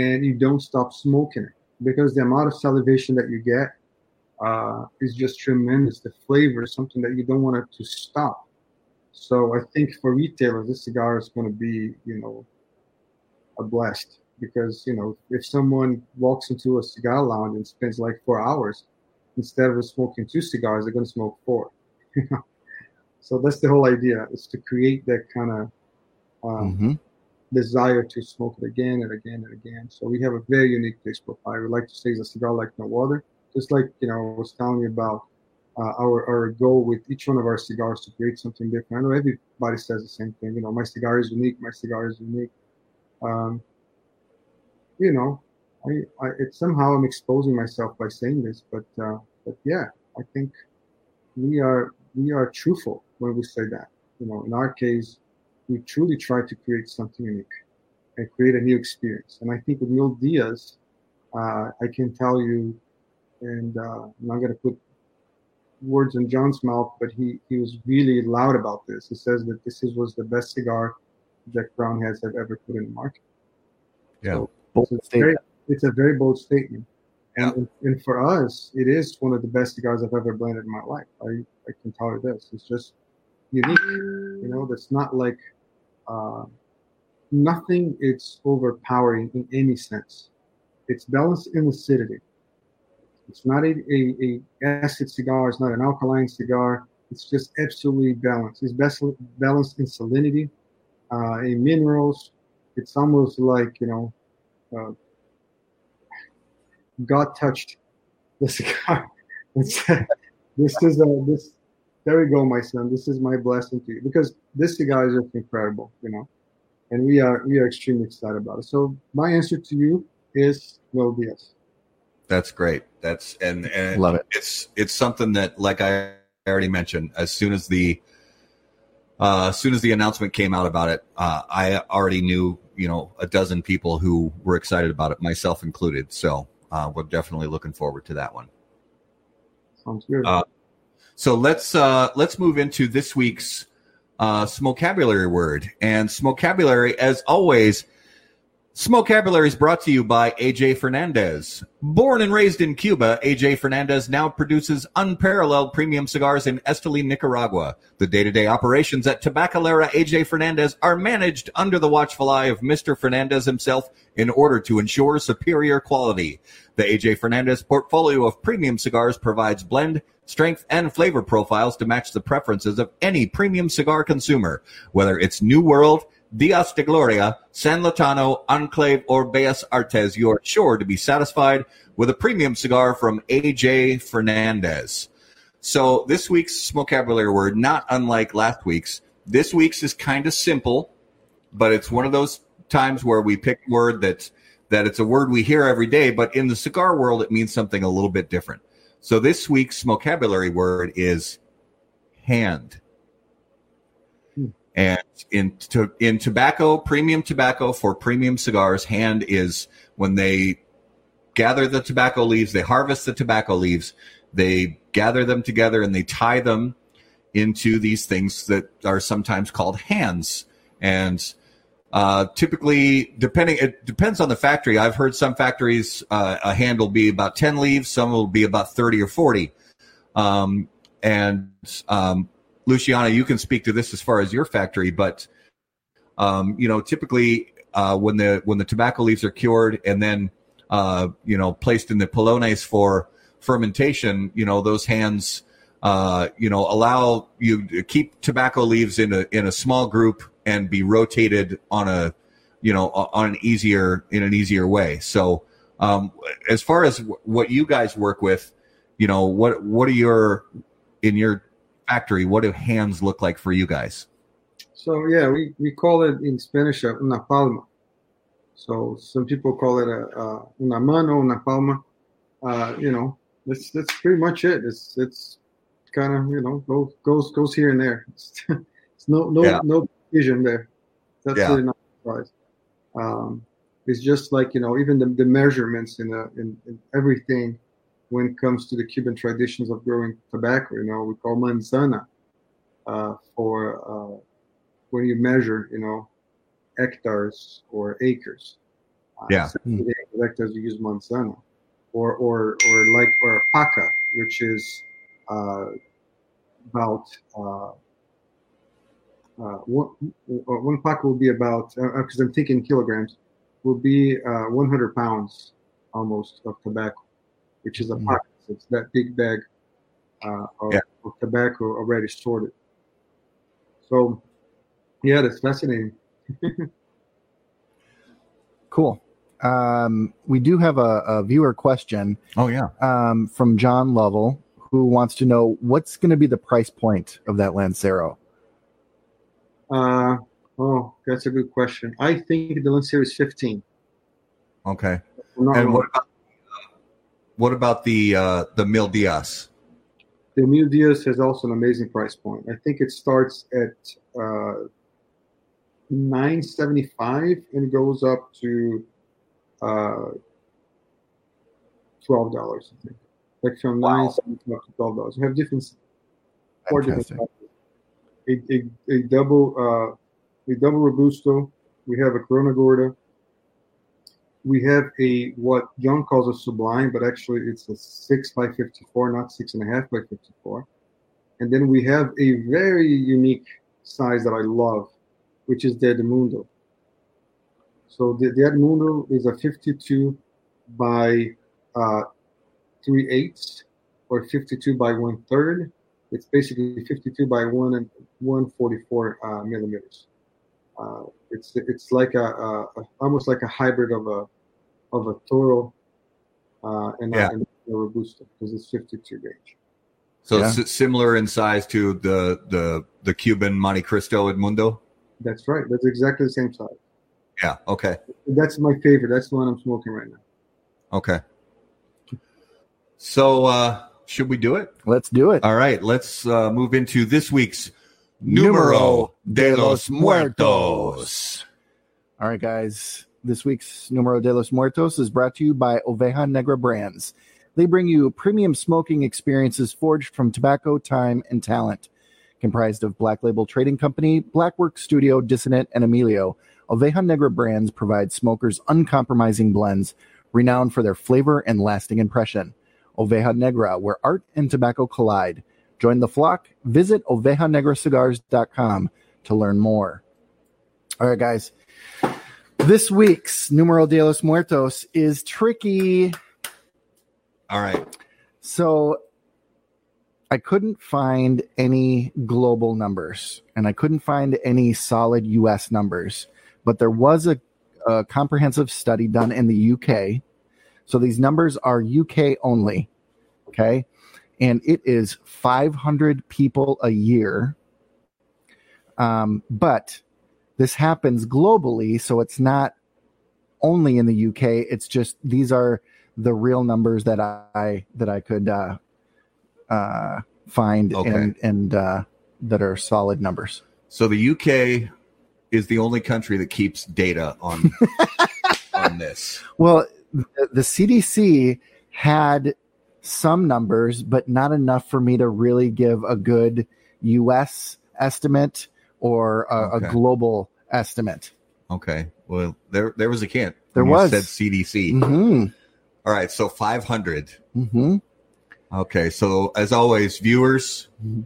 and you don't stop smoking it because the amount of salivation that you get uh, is just tremendous. The flavor is something that you don't want it to stop. So I think for retailers, this cigar is going to be, you know, a blast. Because, you know, if someone walks into a cigar lounge and spends like four hours, instead of smoking two cigars, they're going to smoke four. So that's the whole idea, is to create that kind of um, mm-hmm. desire to smoke it again and again and again. So we have a very unique taste profile. We like to say it's a cigar like no other. Just like, you know, I was telling you about uh, our, our goal with each one of our cigars to create something different. I know everybody says the same thing. You know, my cigar is unique. My cigar is unique. Um You know, I, I it somehow I'm exposing myself by saying this, but uh, but yeah, I think we are we are truthful when we say that. You know, in our case, we truly try to create something unique and create a new experience. And I think with Mil Días, uh, I can tell you, and uh, I'm not going to put words in John's mouth, but he, he was really loud about this. He says that this is, was the best cigar that Crowned Heads have ever put in the market. Yeah, so, bold so it's, very, it's a very bold statement. And, yeah. and for us, it is one of the best cigars I've ever blended in my life. I, I can tell you this. It's just unique. You know, that's not like uh, nothing. It's overpowering in any sense. It's balanced in acidity. It's not a, a, a acid cigar. It's not an alkaline cigar. It's just absolutely balanced. It's best balanced in salinity, uh, in minerals. It's almost like, you know, uh, God touched the cigar and said, this is a, this, there you go, my son. This is my blessing to you, because this cigar is just incredible, you know, and we are, we are extremely excited about it. So my answer to you is Mil Días. That's great. That's, and, and love it. It's, it's something that, like I already mentioned, as soon as the, uh, as soon as the announcement came out about it, uh, I already knew, you know, a dozen people who were excited about it, myself included. So, Uh, we're definitely looking forward to that one. Sounds good. Uh, so let's uh, let's move into this week's uh, Smokabulary word. And Smokabulary, as always, Smokabulary is brought to you by A J Fernandez. Born and raised in Cuba, A J Fernandez now produces unparalleled premium cigars in Esteli, Nicaragua. The day-to-day operations at Tabacalera A J Fernandez are managed under the watchful eye of Mister Fernandez himself in order to ensure superior quality. The A J Fernandez portfolio of premium cigars provides blend, strength, and flavor profiles to match the preferences of any premium cigar consumer, whether it's New World, Dias de Gloria, San Latano, Enclave, or Bellas Artes. You are sure to be satisfied with a premium cigar from A J Fernandez. So this week's Smokabulary word, not unlike last week's, this week's is kind of simple, but it's one of those times where we pick a word that's, that it's a word we hear every day, but in the cigar world, it means something a little bit different. So this week's Smokabulary word is hand. And in to, in tobacco, premium tobacco for premium cigars, hand is when they gather the tobacco leaves, they harvest the tobacco leaves, they gather them together, and they tie them into these things that are sometimes called hands. And uh, typically, depending, it depends on the factory. I've heard some factories, uh, a hand will be about ten leaves, some will be about thirty or forty. Um, and um Luciano, you can speak to this as far as your factory, but um, you know, typically uh, when the when the tobacco leaves are cured and then uh, you know, placed in the pilones for fermentation, you know, those hands uh, you know, allow you to keep tobacco leaves in a in a small group and be rotated on a you know on an easier in an easier way. So um, as far as w- what you guys work with, you know, what what are your in your factory, what do hands look like for you guys? So yeah, we, we call it in Spanish uh, una palma. So some people call it a, a una mano, una palma. Uh, you know, that's that's pretty much it. It's it's kind of you know goes goes goes here and there. It's, it's no no yeah. no precision there. That's yeah. really not a surprise. Um, it's just like you know even the, the measurements in the in, in everything. When it comes to the Cuban traditions of growing tobacco, you know, we call manzana uh, for uh, when you measure, you know, hectares or acres. Uh, yeah. Mm-hmm. Hectares, you use manzana, or or or like or a paca, which is uh, about uh, uh, one one paca will be about because uh, I'm thinking kilograms will be uh, one hundred pounds almost of tobacco, which is a pack. It's that big bag uh, of, yeah. of tobacco already sorted. So, yeah, that's fascinating. Cool. Um, we do have a, a viewer question. Oh, yeah. Um, from John Lovell, who wants to know what's going to be the price point of that Lancero? Uh, oh, that's a good question. I think the Lancero is fifteen. Okay. And what about What about the uh, the Mil Días? The Mil Días has also an amazing price point. I think it starts at uh, nine seventy five and goes up to uh, twelve dollars. I think like from wow. nine up to twelve dollars. We have different four Fantastic. different a, a, a double uh, a double robusto. We have a Corona Gorda. We have a what John calls a sublime, but actually it's a six by fifty-four, not six and a half by fifty-four. And then we have a very unique size that I love, which is the Edmundo. So the, the Edmundo is a fifty-two by uh, three eighths or fifty-two by one third. It's basically fifty-two by one and one forty-four uh, millimeters. Uh, it's it's like a, a, a almost like a hybrid of a of a Toro uh, and, yeah. a, and a Robusto because it's fifty-two gauge. So yeah. it's similar in size to the the the Cuban Monte Cristo Edmundo. That's right. That's exactly the same size. Yeah. Okay. That's my favorite. That's the one I'm smoking right now. Okay. So uh, should we do it? Let's do it. All right. Let's uh, move into this week's Numero de los Muertos. All right, guys. This week's Numero de los Muertos is brought to you by Oveja Negra Brands. They bring you premium smoking experiences forged from tobacco, time, and talent. Comprised of Black Label Trading Company, Blackwork Studio, Dissonant, and Emilio, Oveja Negra Brands provides smokers uncompromising blends, renowned for their flavor and lasting impression. Oveja Negra, where art and tobacco collide. Join the flock. Visit Oveja Negra Cigars dot com to learn more. All right, guys. This week's Numero de los Muertos is tricky. All right. So I couldn't find any global numbers, and I couldn't find any solid U S numbers, but there was a, a comprehensive study done in the U K. So these numbers are U K only, okay? And it is five hundred people a year. Um, but this happens globally, so it's not only in the U K. It's just these are the real numbers that I that I could uh, uh, find okay. and and uh, that are solid numbers. So the U K is the only country that keeps data on on this. Well, the, the C D C had some numbers, but not enough for me to really give a good U S estimate or a, okay. a global estimate. Okay. Well, there there was a hint. There was. Said C D C. Mm-hmm. All right. So five hundred. Mm-hmm. Okay. So as always, viewers, mm-hmm.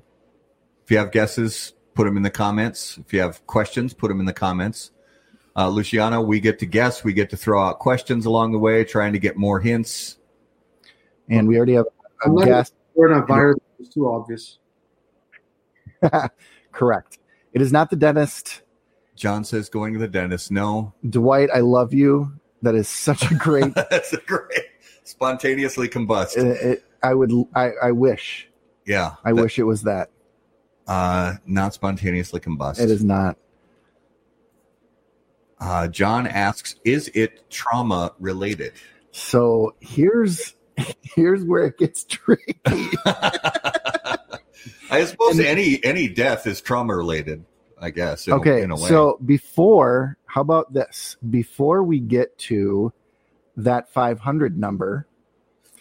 if you have guesses, put them in the comments. If you have questions, put them in the comments. Uh, Luciano, we get to guess. We get to throw out questions along the way, trying to get more hints. And we already have a Unless guest. Coronavirus is too obvious. Correct. It is not the dentist. John says going to the dentist. No. Dwight, I love you. That is such a great. That's a great. Spontaneously combust. It, it, I would. I, I wish. Yeah. I that, wish it was that. Uh, not spontaneously combust. It is not. Uh, John asks, "Is it trauma related?" So here's. Here's where it gets tricky. I suppose and, any any death is trauma related, I guess. In okay, a, in a way. So before, how about this? Before we get to that five hundred number,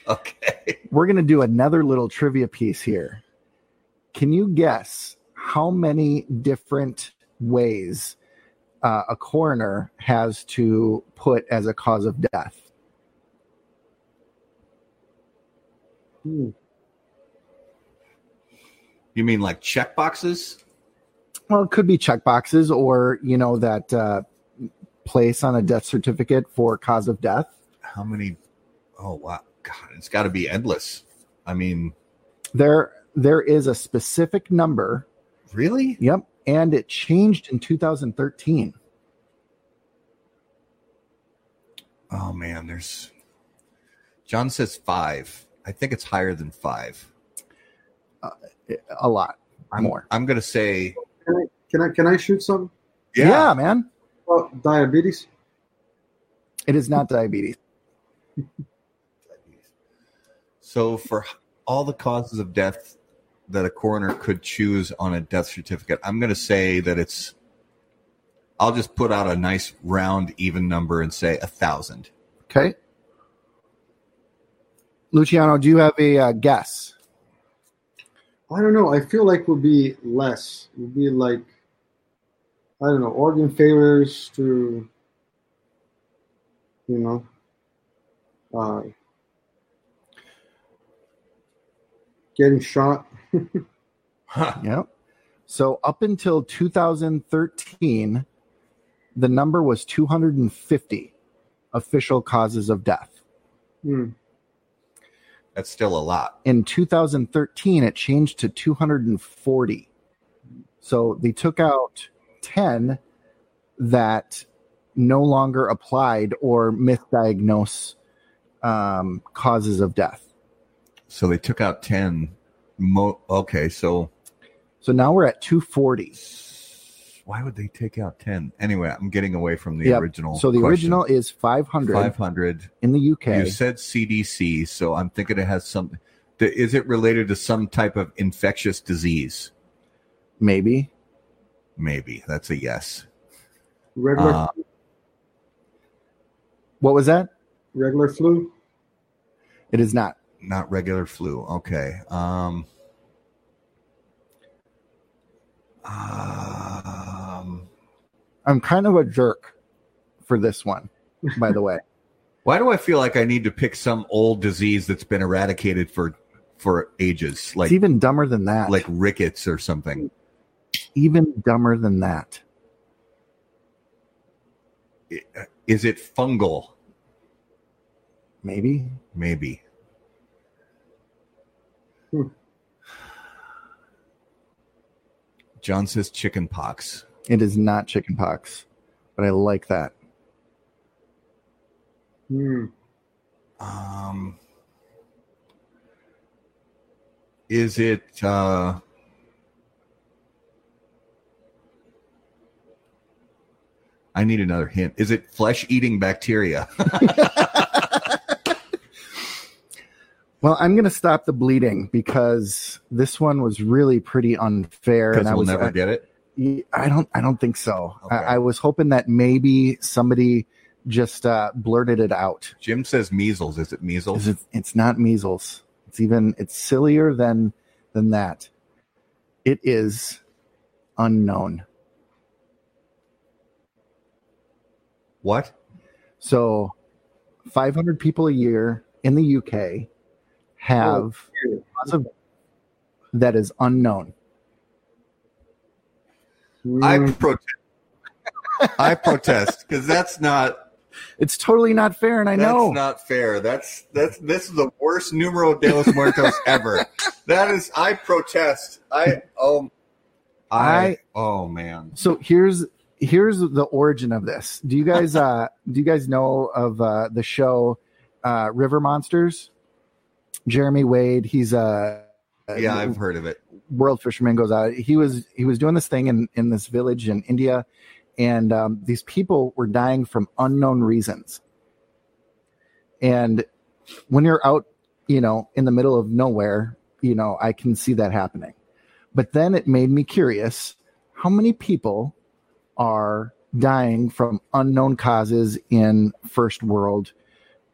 okay, we're gonna do another little trivia piece here. Can you guess how many different ways uh, a coroner has to put as a cause of death? You mean like check boxes? Well, it could be check boxes or, you know, that uh, place on a death certificate for cause of death. How many? Oh, wow. God, it's got to be endless. I mean. There, there is a specific number. Really? Yep. And it changed in two thousand thirteen. Oh, man. There's. John says five. I think it's higher than five. Uh, a lot I'm, more. I'm going to say. Can I, can I can I shoot some? Yeah, yeah man. Well, diabetes. It is not diabetes. diabetes. So for all the causes of death that a coroner could choose on a death certificate, I'm going to say that it's. I'll just put out a nice round even number and say a thousand. Okay. Luciano, do you have a uh, guess? I don't know. I feel like we'll be less. We'll be like, I don't know, Oregon favors to, you know, uh, getting shot. Huh. Yep. So up until two thousand thirteen, the number was two hundred fifty official causes of death. Hmm. That's still a lot. In two thousand thirteen, it changed to two hundred forty. So they took out ten that no longer applied or misdiagnose um, causes of death. So they took out ten. Mo- okay, so... So now we're at two forty. Why would they take out ten? Anyway, I'm getting away from the yep. original. So the question. Original is five hundred. five hundred in the U K. You said C D C, so I'm thinking it has some. Is it related to some type of infectious disease? Maybe. Maybe. That's a yes. Regular. Uh, what was that? Regular flu. It is not. Not regular flu. Okay. Um. Um, I'm kind of a jerk for this one, by the way. Why do I feel like I need to pick some old disease that's been eradicated for for ages? Like, it's even dumber than that. Like rickets or something. Even dumber than that. Is it fungal? Maybe. Maybe. Hmm. John says chicken pox. It is not chicken pox, but I like that. Mm. Um, is it uh, I need another hint. Is it flesh-eating bacteria? Well, I'm going to stop the bleeding because this one was really pretty unfair. Because we'll was, never I, get it? I don't I don't think so. Okay. I, I was hoping that maybe somebody just uh, blurted it out. Jim says measles. Is it measles? Is it, it's not measles. It's even it's sillier than than that. It is unknown. What? So five hundred people a year in the U K... have of, that is unknown. I protest. I protest because that's not. It's totally not fair, and I that's know that's not fair. That's that's this is the worst numero de los muertos ever. That is, I protest. I oh, I, I oh man. So here's here's the origin of this. Do you guys uh do you guys know of uh, the show uh, River Monsters? Jeremy Wade, he's a yeah, I've heard of it. World fisherman goes out. He was he was doing this thing in, in this village in India, and um, these people were dying from unknown reasons. And when you're out, you know, in the middle of nowhere, you know, I can see that happening. But then it made me curious: how many people are dying from unknown causes in first world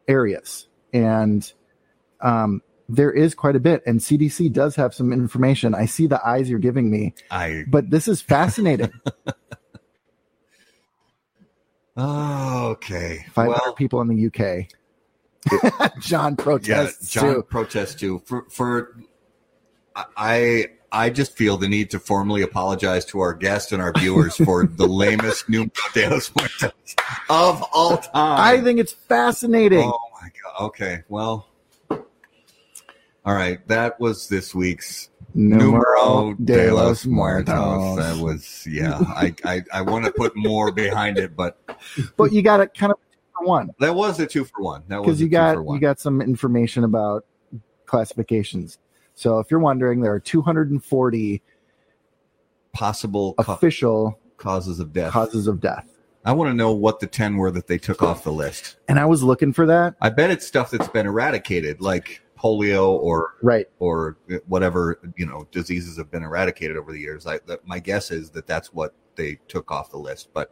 areas? And Um, there is quite a bit, and C D C does have some information. I see the eyes you're giving me, I... but this is fascinating. Oh, okay. five hundred well, people in the U K. It, John protests yeah, John too. protests too. For, for I, I just feel the need to formally apologize to our guests and our viewers for the lamest numero de los muertos of all time. I think it's fascinating. Oh my God. Okay. Well. All right, that was this week's Numero de los Muertos. That was, yeah, I, I, I want to put more behind it, but... But you got it kind of two for one. That was a two for one. That was a you two got, for one. Because you got some information about classifications. So if you're wondering, there are two hundred forty possible official ca- causes of death. Causes of death. I want to know what the ten were that they took off the list. And I was looking for that. I bet it's stuff that's been eradicated, like... polio or right. or whatever, you know, diseases have been eradicated over the years. I, that, my guess is that that's what they took off the list, but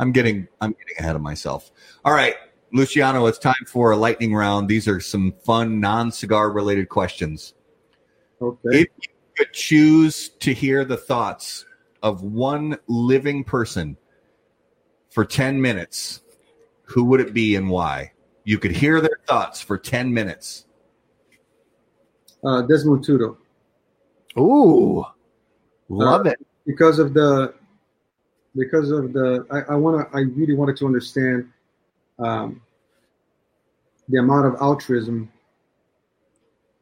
I'm getting I'm getting ahead of myself. All right, Luciano, it's time for a lightning round. These are some fun, non-cigar related questions. Okay. If you could choose to hear the thoughts of one living person for ten minutes, who would it be and why? You could hear their thoughts for ten minutes. Uh, Desmond Tutu. Ooh, love uh, it. Because of the, because of the, I, I want to, I really wanted to understand um, the amount of altruism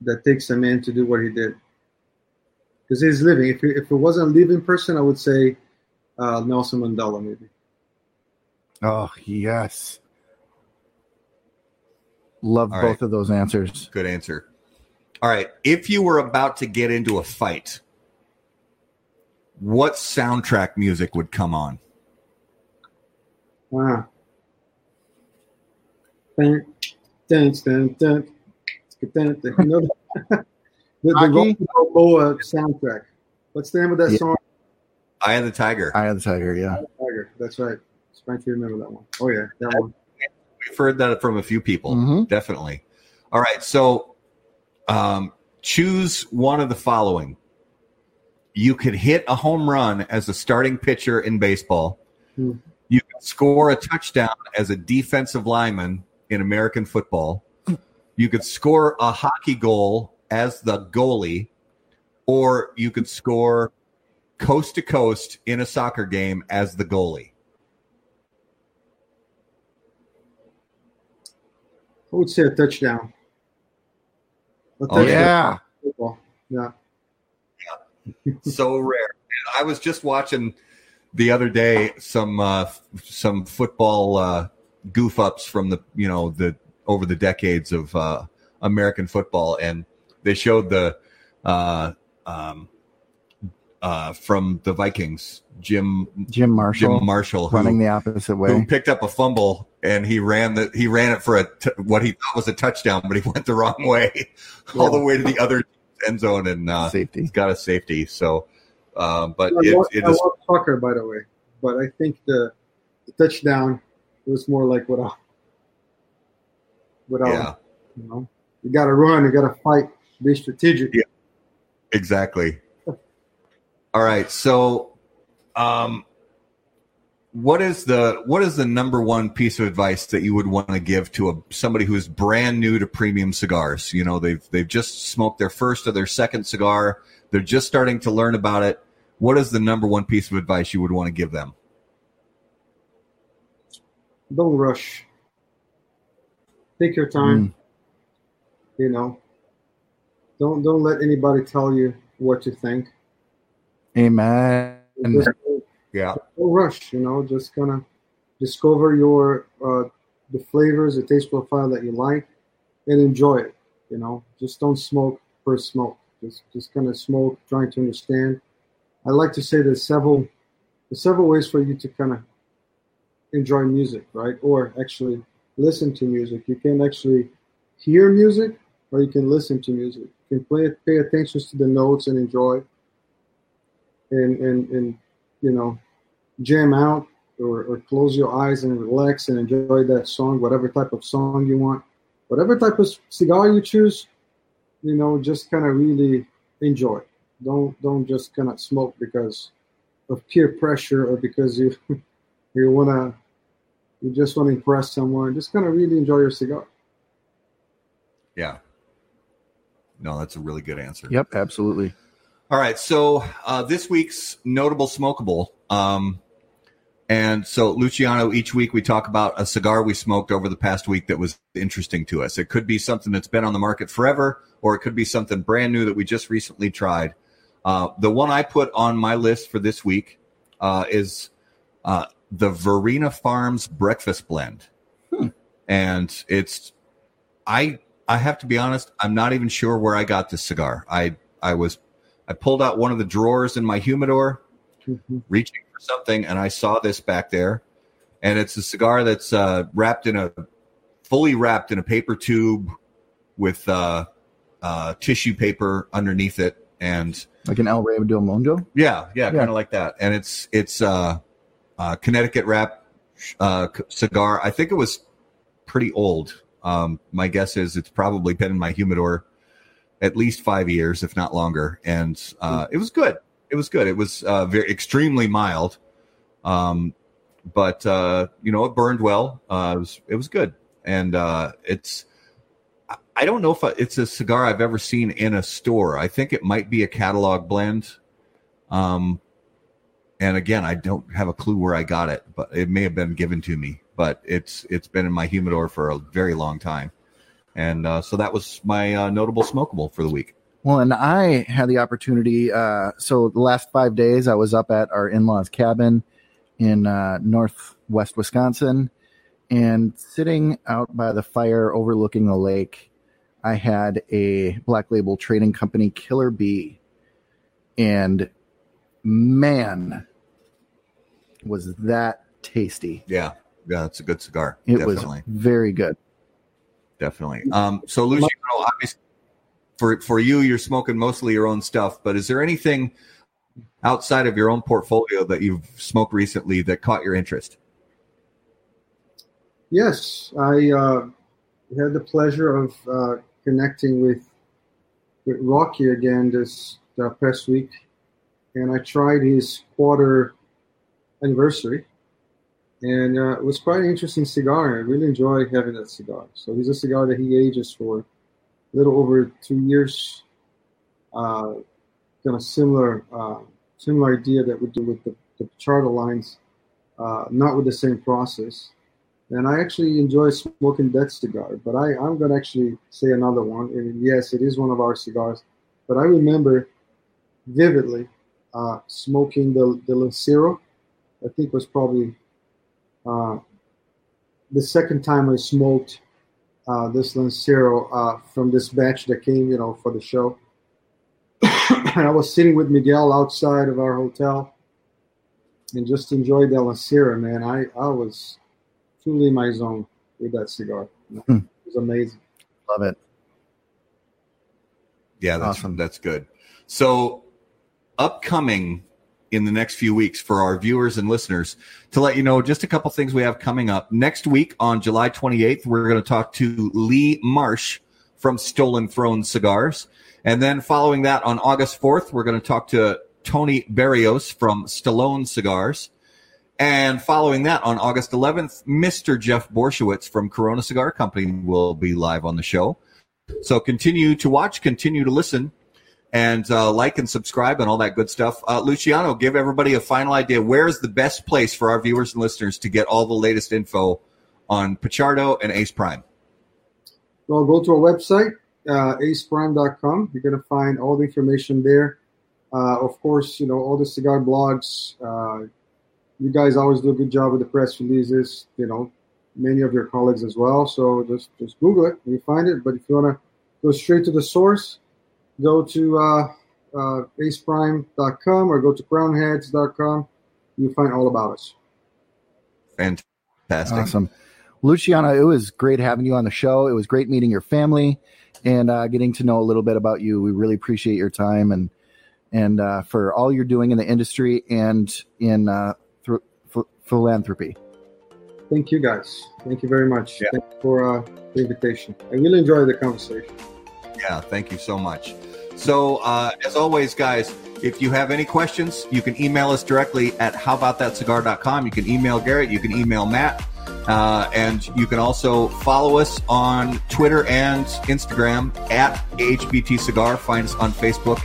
that takes a man to do what he did. Because he's living. If, he, if it wasn't a living person, I would say uh, Nelson Mandela, maybe. Oh, yes. Love All both right. of those answers. Good answer. All right. If you were about to get into a fight, what soundtrack music would come on? Wow. Dun, dun, dun, dun, dun, dun. You know the, the Rocky Balboa soundtrack. What's the name of that yeah. song? Eye of the Tiger. Eye of the Tiger, yeah. Eye of the Tiger. That's right. I can't remember that one. Oh, yeah. That one. We've heard that from a few people. Mm-hmm. Definitely. All right. So um, choose one of the following. You could hit a home run as a starting pitcher in baseball. Mm-hmm. You could score a touchdown as a defensive lineman in American football. You could score a hockey goal as the goalie. Or you could score coast to coast in a soccer game as the goalie. I would say a touchdown. A touchdown. Oh, yeah. Yeah. yeah. So rare. I was just watching the other day some uh, some football uh, goof-ups from the, you know, the over the decades of uh, American football, and they showed the uh, um, uh, from the Vikings, Jim Jim Marshall, Jim Marshall running who, the opposite way, who picked up a fumble. And he ran the he ran it for a t- what he thought was a touchdown, but he went the wrong way, yeah. all the way to the other end zone, and uh, safety. He's got a safety. So, uh, but I it, love, it I is love soccer, by the way. But I think the, the touchdown was more like what I, what I, yeah. you know, you got to run, you got to fight, be strategic. Yeah, exactly. All right, so. Um, What is the what is the number one piece of advice that you would want to give to a somebody who is brand new to premium cigars? You know, they've they've just smoked their first or their second cigar. They're just starting to learn about it. What is the number one piece of advice you would want to give them? Don't rush. Take your time. Mm. You know, don't don't let anybody tell you what you think. Amen. Just, Yeah. No rush, you know, just kind of discover your, uh, the flavors, the taste profile that you like and enjoy it, you know. Just don't smoke for smoke. Just just kind of smoke, trying to understand. I like to say there's several, there's several ways for you to kind of enjoy music, right? Or actually listen to music. You can actually hear music or you can listen to music. You can play, pay attention to the notes and enjoy and, and, and, you know, jam out or, or close your eyes and relax and enjoy that song, whatever type of song you want, whatever type of cigar you choose, you know, just kind of really enjoy. Don't don't just kind of smoke because of peer pressure or because you you wanna you just want to impress someone. Just kind of really enjoy your cigar. Yeah. No, that's a really good answer. Yep, absolutely. All right, so uh, this week's Notable Smokable. Um, and so, Luciano, each week we talk about a cigar we smoked over the past week that was interesting to us. It could be something that's been on the market forever, or it could be something brand new that we just recently tried. Uh, the one I put on my list for this week uh, is uh, the Verena Farms Breakfast Blend. Hmm. And it's, I I have to be honest, I'm not even sure where I got this cigar. I, I was... I pulled out one of the drawers in my humidor, mm-hmm. reaching for something, and I saw this back there. And it's a cigar that's uh, wrapped in a fully wrapped in a paper tube with uh, uh, tissue paper underneath it, and like an El Rey del Mundo. Yeah, yeah, yeah. Kind of like that. And it's it's uh, uh, Connecticut wrap uh, cigar. I think it was pretty old. Um, my guess is it's probably been in my humidor at least five years, if not longer. And uh, it was good. It was good. It was uh, very extremely mild, um, but uh, you know, it burned well. Uh, it was it was good, and uh, it's. I don't know if it's a cigar I've ever seen in a store. I think it might be a catalog blend. Um, and again, I don't have a clue where I got it, but it may have been given to me. But it's it's been in my humidor for a very long time, and uh, so that was my uh, notable smokable for the week. Well, and I had the opportunity. Uh, so the last five days, I was up at our in-laws' cabin in uh, northwest Wisconsin, and sitting out by the fire overlooking the lake, I had a Black Label Trading Company Killer Bee, and man, was that tasty! Yeah, yeah, it's a good cigar. It definitely was very good, definitely. Um, so Luciano, obviously, for for you, you're smoking mostly your own stuff, but is there anything outside of your own portfolio that you've smoked recently that caught your interest? Yes, I uh, had the pleasure of uh, connecting with with Rocky again this uh, past week, and I tried his quarter anniversary, and uh, it was quite an interesting cigar. I really enjoy having that cigar. So he's a cigar that he ages for a little over two years, uh, kind of similar uh, similar idea that we do with the, the Pichardo lines, uh, not with the same process. And I actually enjoy smoking that cigar, but I, I'm going to actually say another one. And yes, it is one of our cigars, but I remember vividly uh, smoking the, the Lancero. I think was probably uh, the second time I smoked uh, this Lancero uh, from this batch that came, you know, for the show. And I was sitting with Miguel outside of our hotel and just enjoyed the Lancero, man. I, I was... truly my zone with that cigar. It was amazing. Love it. Yeah, that's awesome. That's good. So upcoming in the next few weeks for our viewers and listeners, to let you know just a couple things we have coming up. Next week on July twenty-eighth, we're going to talk to Lee Marsh from Stolen Throne Cigars. And then following that on August fourth, we're going to talk to Tony Berrios from Stallone Cigars. And following that, on August eleventh, Mister Jeff Borysiewicz from Corona Cigar Company will be live on the show. So continue to watch, continue to listen, and uh, like and subscribe and all that good stuff. Uh, Luciano, give everybody a final idea. Where is the best place for our viewers and listeners to get all the latest info on Pichardo and Ace Prime? Well, go to our website, uh, ace prime dot com. You're going to find all the information there. Uh, of course, you know, all the cigar blogs, uh, you guys always do a good job with the press releases, you know, many of your colleagues as well. So just, just Google it and you find it. But if you want to go straight to the source, go to uh, uh, ace prime dot com or go to crown heads dot com. You'll find all about us. Fantastic. Awesome. Luciano, it was great having you on the show. It was great meeting your family and uh, getting to know a little bit about you. We really appreciate your time and, and uh, for all you're doing in the industry and in uh, – philanthropy. Thank you guys. Thank you very much. Yeah. Thank you for uh, the invitation. I really enjoyed the conversation. Yeah, thank you so much. So uh, as always, guys, if you have any questions, you can email us directly at how about that cigar dot com. You can email Garrett. You can email Matt. Uh, and you can also follow us on Twitter and Instagram at H B T Cigar. Find us on Facebook,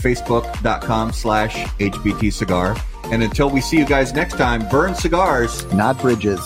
facebook dot com slash H B T Cigar. And until we see you guys next time, burn cigars, not bridges.